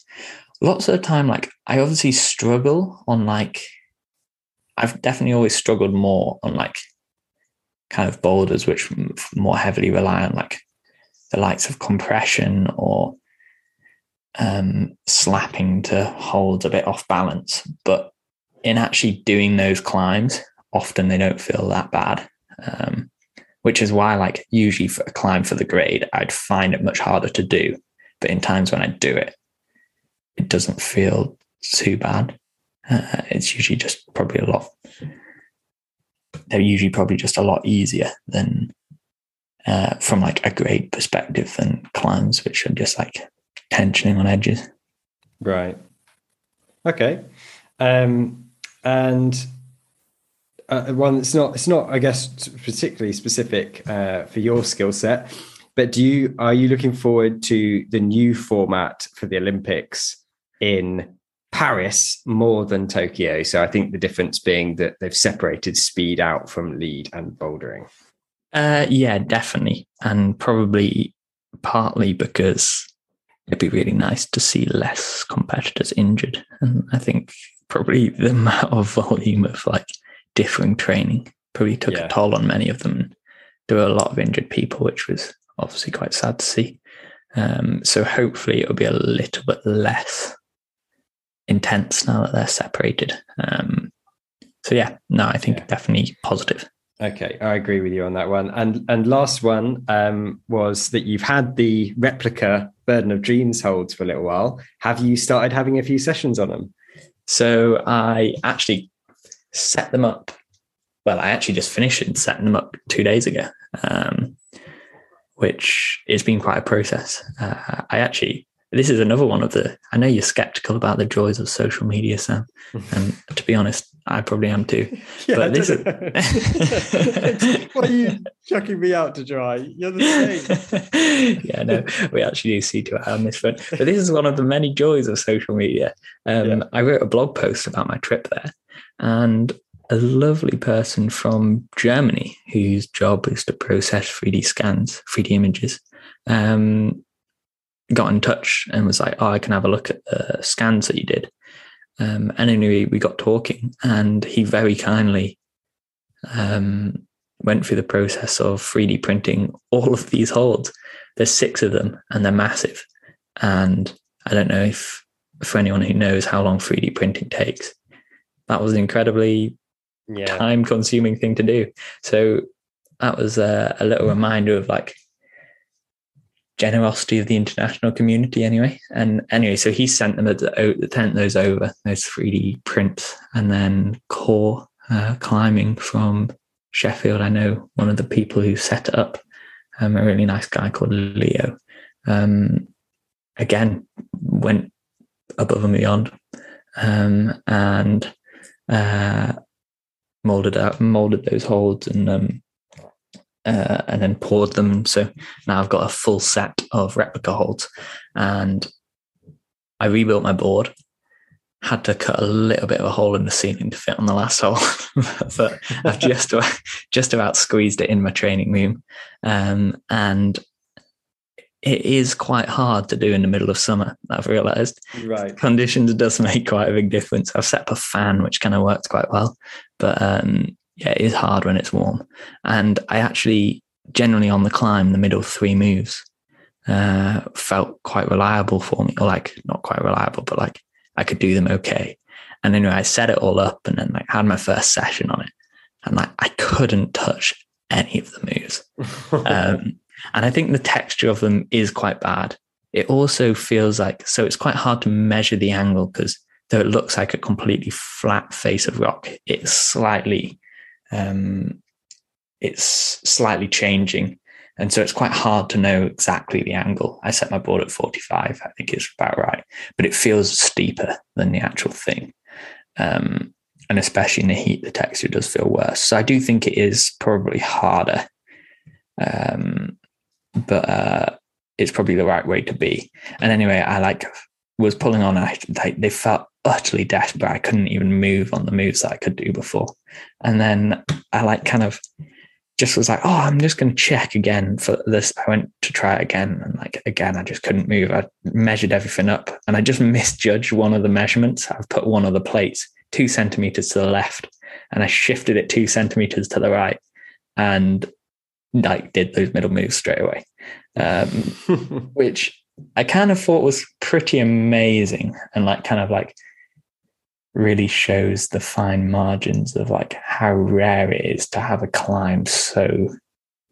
Lots of the time, like I obviously struggle on like, I've definitely always struggled more on like kind of boulders, which more heavily rely on like the likes of compression or um, slapping to hold a bit off balance. But in actually doing those climbs, often they don't feel that bad, um, which is why like usually for a climb for the grade, I'd find it much harder to do. But in times when I do it, it doesn't feel too bad. Uh, it's usually just probably a lot. They're usually probably just a lot easier than Uh, from like a grade perspective than climbs, which are just like tensioning on edges. Right. Okay. Um, and uh, one that's not, it's not, I guess, particularly specific uh, for your skill set, but do you, are you looking forward to the new format for the Olympics in Paris more than Tokyo? So I think the difference being that they've separated speed out from lead and bouldering. Uh, yeah, definitely. And probably partly because it'd be really nice to see less competitors injured. And I think probably the amount of volume of like differing training probably took yeah. a toll on many of them. There were a lot of injured people, which was obviously quite sad to see. Um, so hopefully it'll be a little bit less intense now that they're separated. Um, so yeah, no, I think yeah. definitely positive. Okay, I agree with you on that one. And and last one um, was that you've had the replica Burden of Dreams holds for a little while. Have you started having a few sessions on them? So I actually set them up. Well, I actually just finished and setting them up two days ago, um, which has been quite a process. Uh, I actually, this is another one of the, I know you're skeptical about the joys of social media, Sam. And to be honest, I probably am too. Yeah, but this is... Why are you chucking me out to dry? You're the same. Yeah, no, we actually do see to it on this front. But this is one of the many joys of social media. Um, yeah. I wrote a blog post about my trip there, and a lovely person from Germany whose job is to process three D scans, three D images, um, got in touch and was like, oh, I can have a look at the scans that you did. Um, and anyway, we got talking, and he very kindly um, went through the process of three D printing all of these holds. There's six of them, and they're massive. And I don't know if, for anyone who knows how long three D printing takes, that was an incredibly yeah. time-consuming thing to do. So that was a, a little reminder of, like, generosity of the international community anyway. And anyway, so he sent them at the, the tent those over, those three D prints. And then Core uh, Climbing from Sheffield, I know one of the people who set it up, um, a really nice guy called Leo, um, again went above and beyond, um, and uh, molded out molded those holds, and um, Uh, and then poured them. So now I've got a full set of replica holds, and I rebuilt my board, had to cut a little bit of a hole in the ceiling to fit on the last hole, but I've just about, just about squeezed it in my training room. Um, and it is quite hard to do in the middle of summer, I've realised. Right. Conditions does make quite a big difference. I've set up a fan, which kind of works quite well, but um yeah, it is hard when it's warm. And I actually generally on the climb, the middle three moves uh, felt quite reliable for me, or like not quite reliable, but like I could do them okay. And anyway, I set it all up and then like had my first session on it, and like I couldn't touch any of the moves. um, and I think the texture of them is quite bad. It also feels like, so it's quite hard to measure the angle, because though it looks like a completely flat face of rock, it's slightly... Um, it's slightly changing, and so it's quite hard to know exactly the angle. I set my board at forty-five, I think it's about right, but it feels steeper than the actual thing, um, and especially in the heat the texture does feel worse. So I do think it is probably harder, um, but uh, it's probably the right way to be. And anyway, I like was pulling on, I like, they felt utterly desperate. I couldn't even move on the moves that I could do before. And then I like kind of just was like, oh, I'm just going to check again for this. I went to try it again, and like again I just couldn't move. I measured everything up, and I just misjudged one of the measurements. I've put one of the plates two centimeters to the left, and I shifted it two centimeters to the right, and like did those middle moves straight away, um, which I kind of thought was pretty amazing, and like kind of like really shows the fine margins of like how rare it is to have a climb so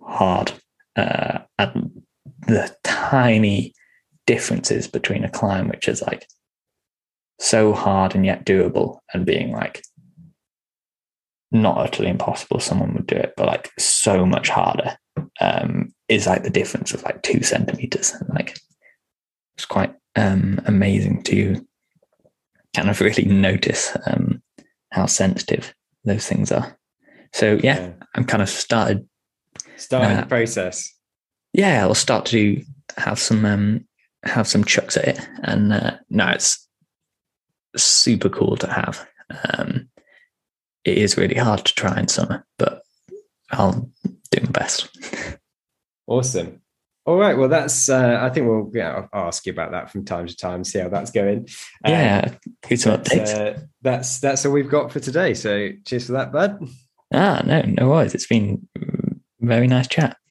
hard, uh, and the tiny differences between a climb which is like so hard and yet doable, and being like not utterly impossible, someone would do it, but like so much harder, um, is like the difference of like two centimeters. And like it's quite um, amazing to kind of really notice um, how sensitive those things are. So yeah, yeah. I'm kind of started starting uh, the process. Yeah, I'll start to have some um, have some chucks at it, and uh, no, it's super cool to have. Um, it is really hard to try in summer, but I'll do my best. Awesome. All right. Well, that's, uh, I think we'll yeah, I'll ask you about that from time to time, see how that's going. Um, yeah. Good updates. Uh, that's, that's all we've got for today. So cheers for that, bud. Ah, no, no worries. It's been a very nice chat.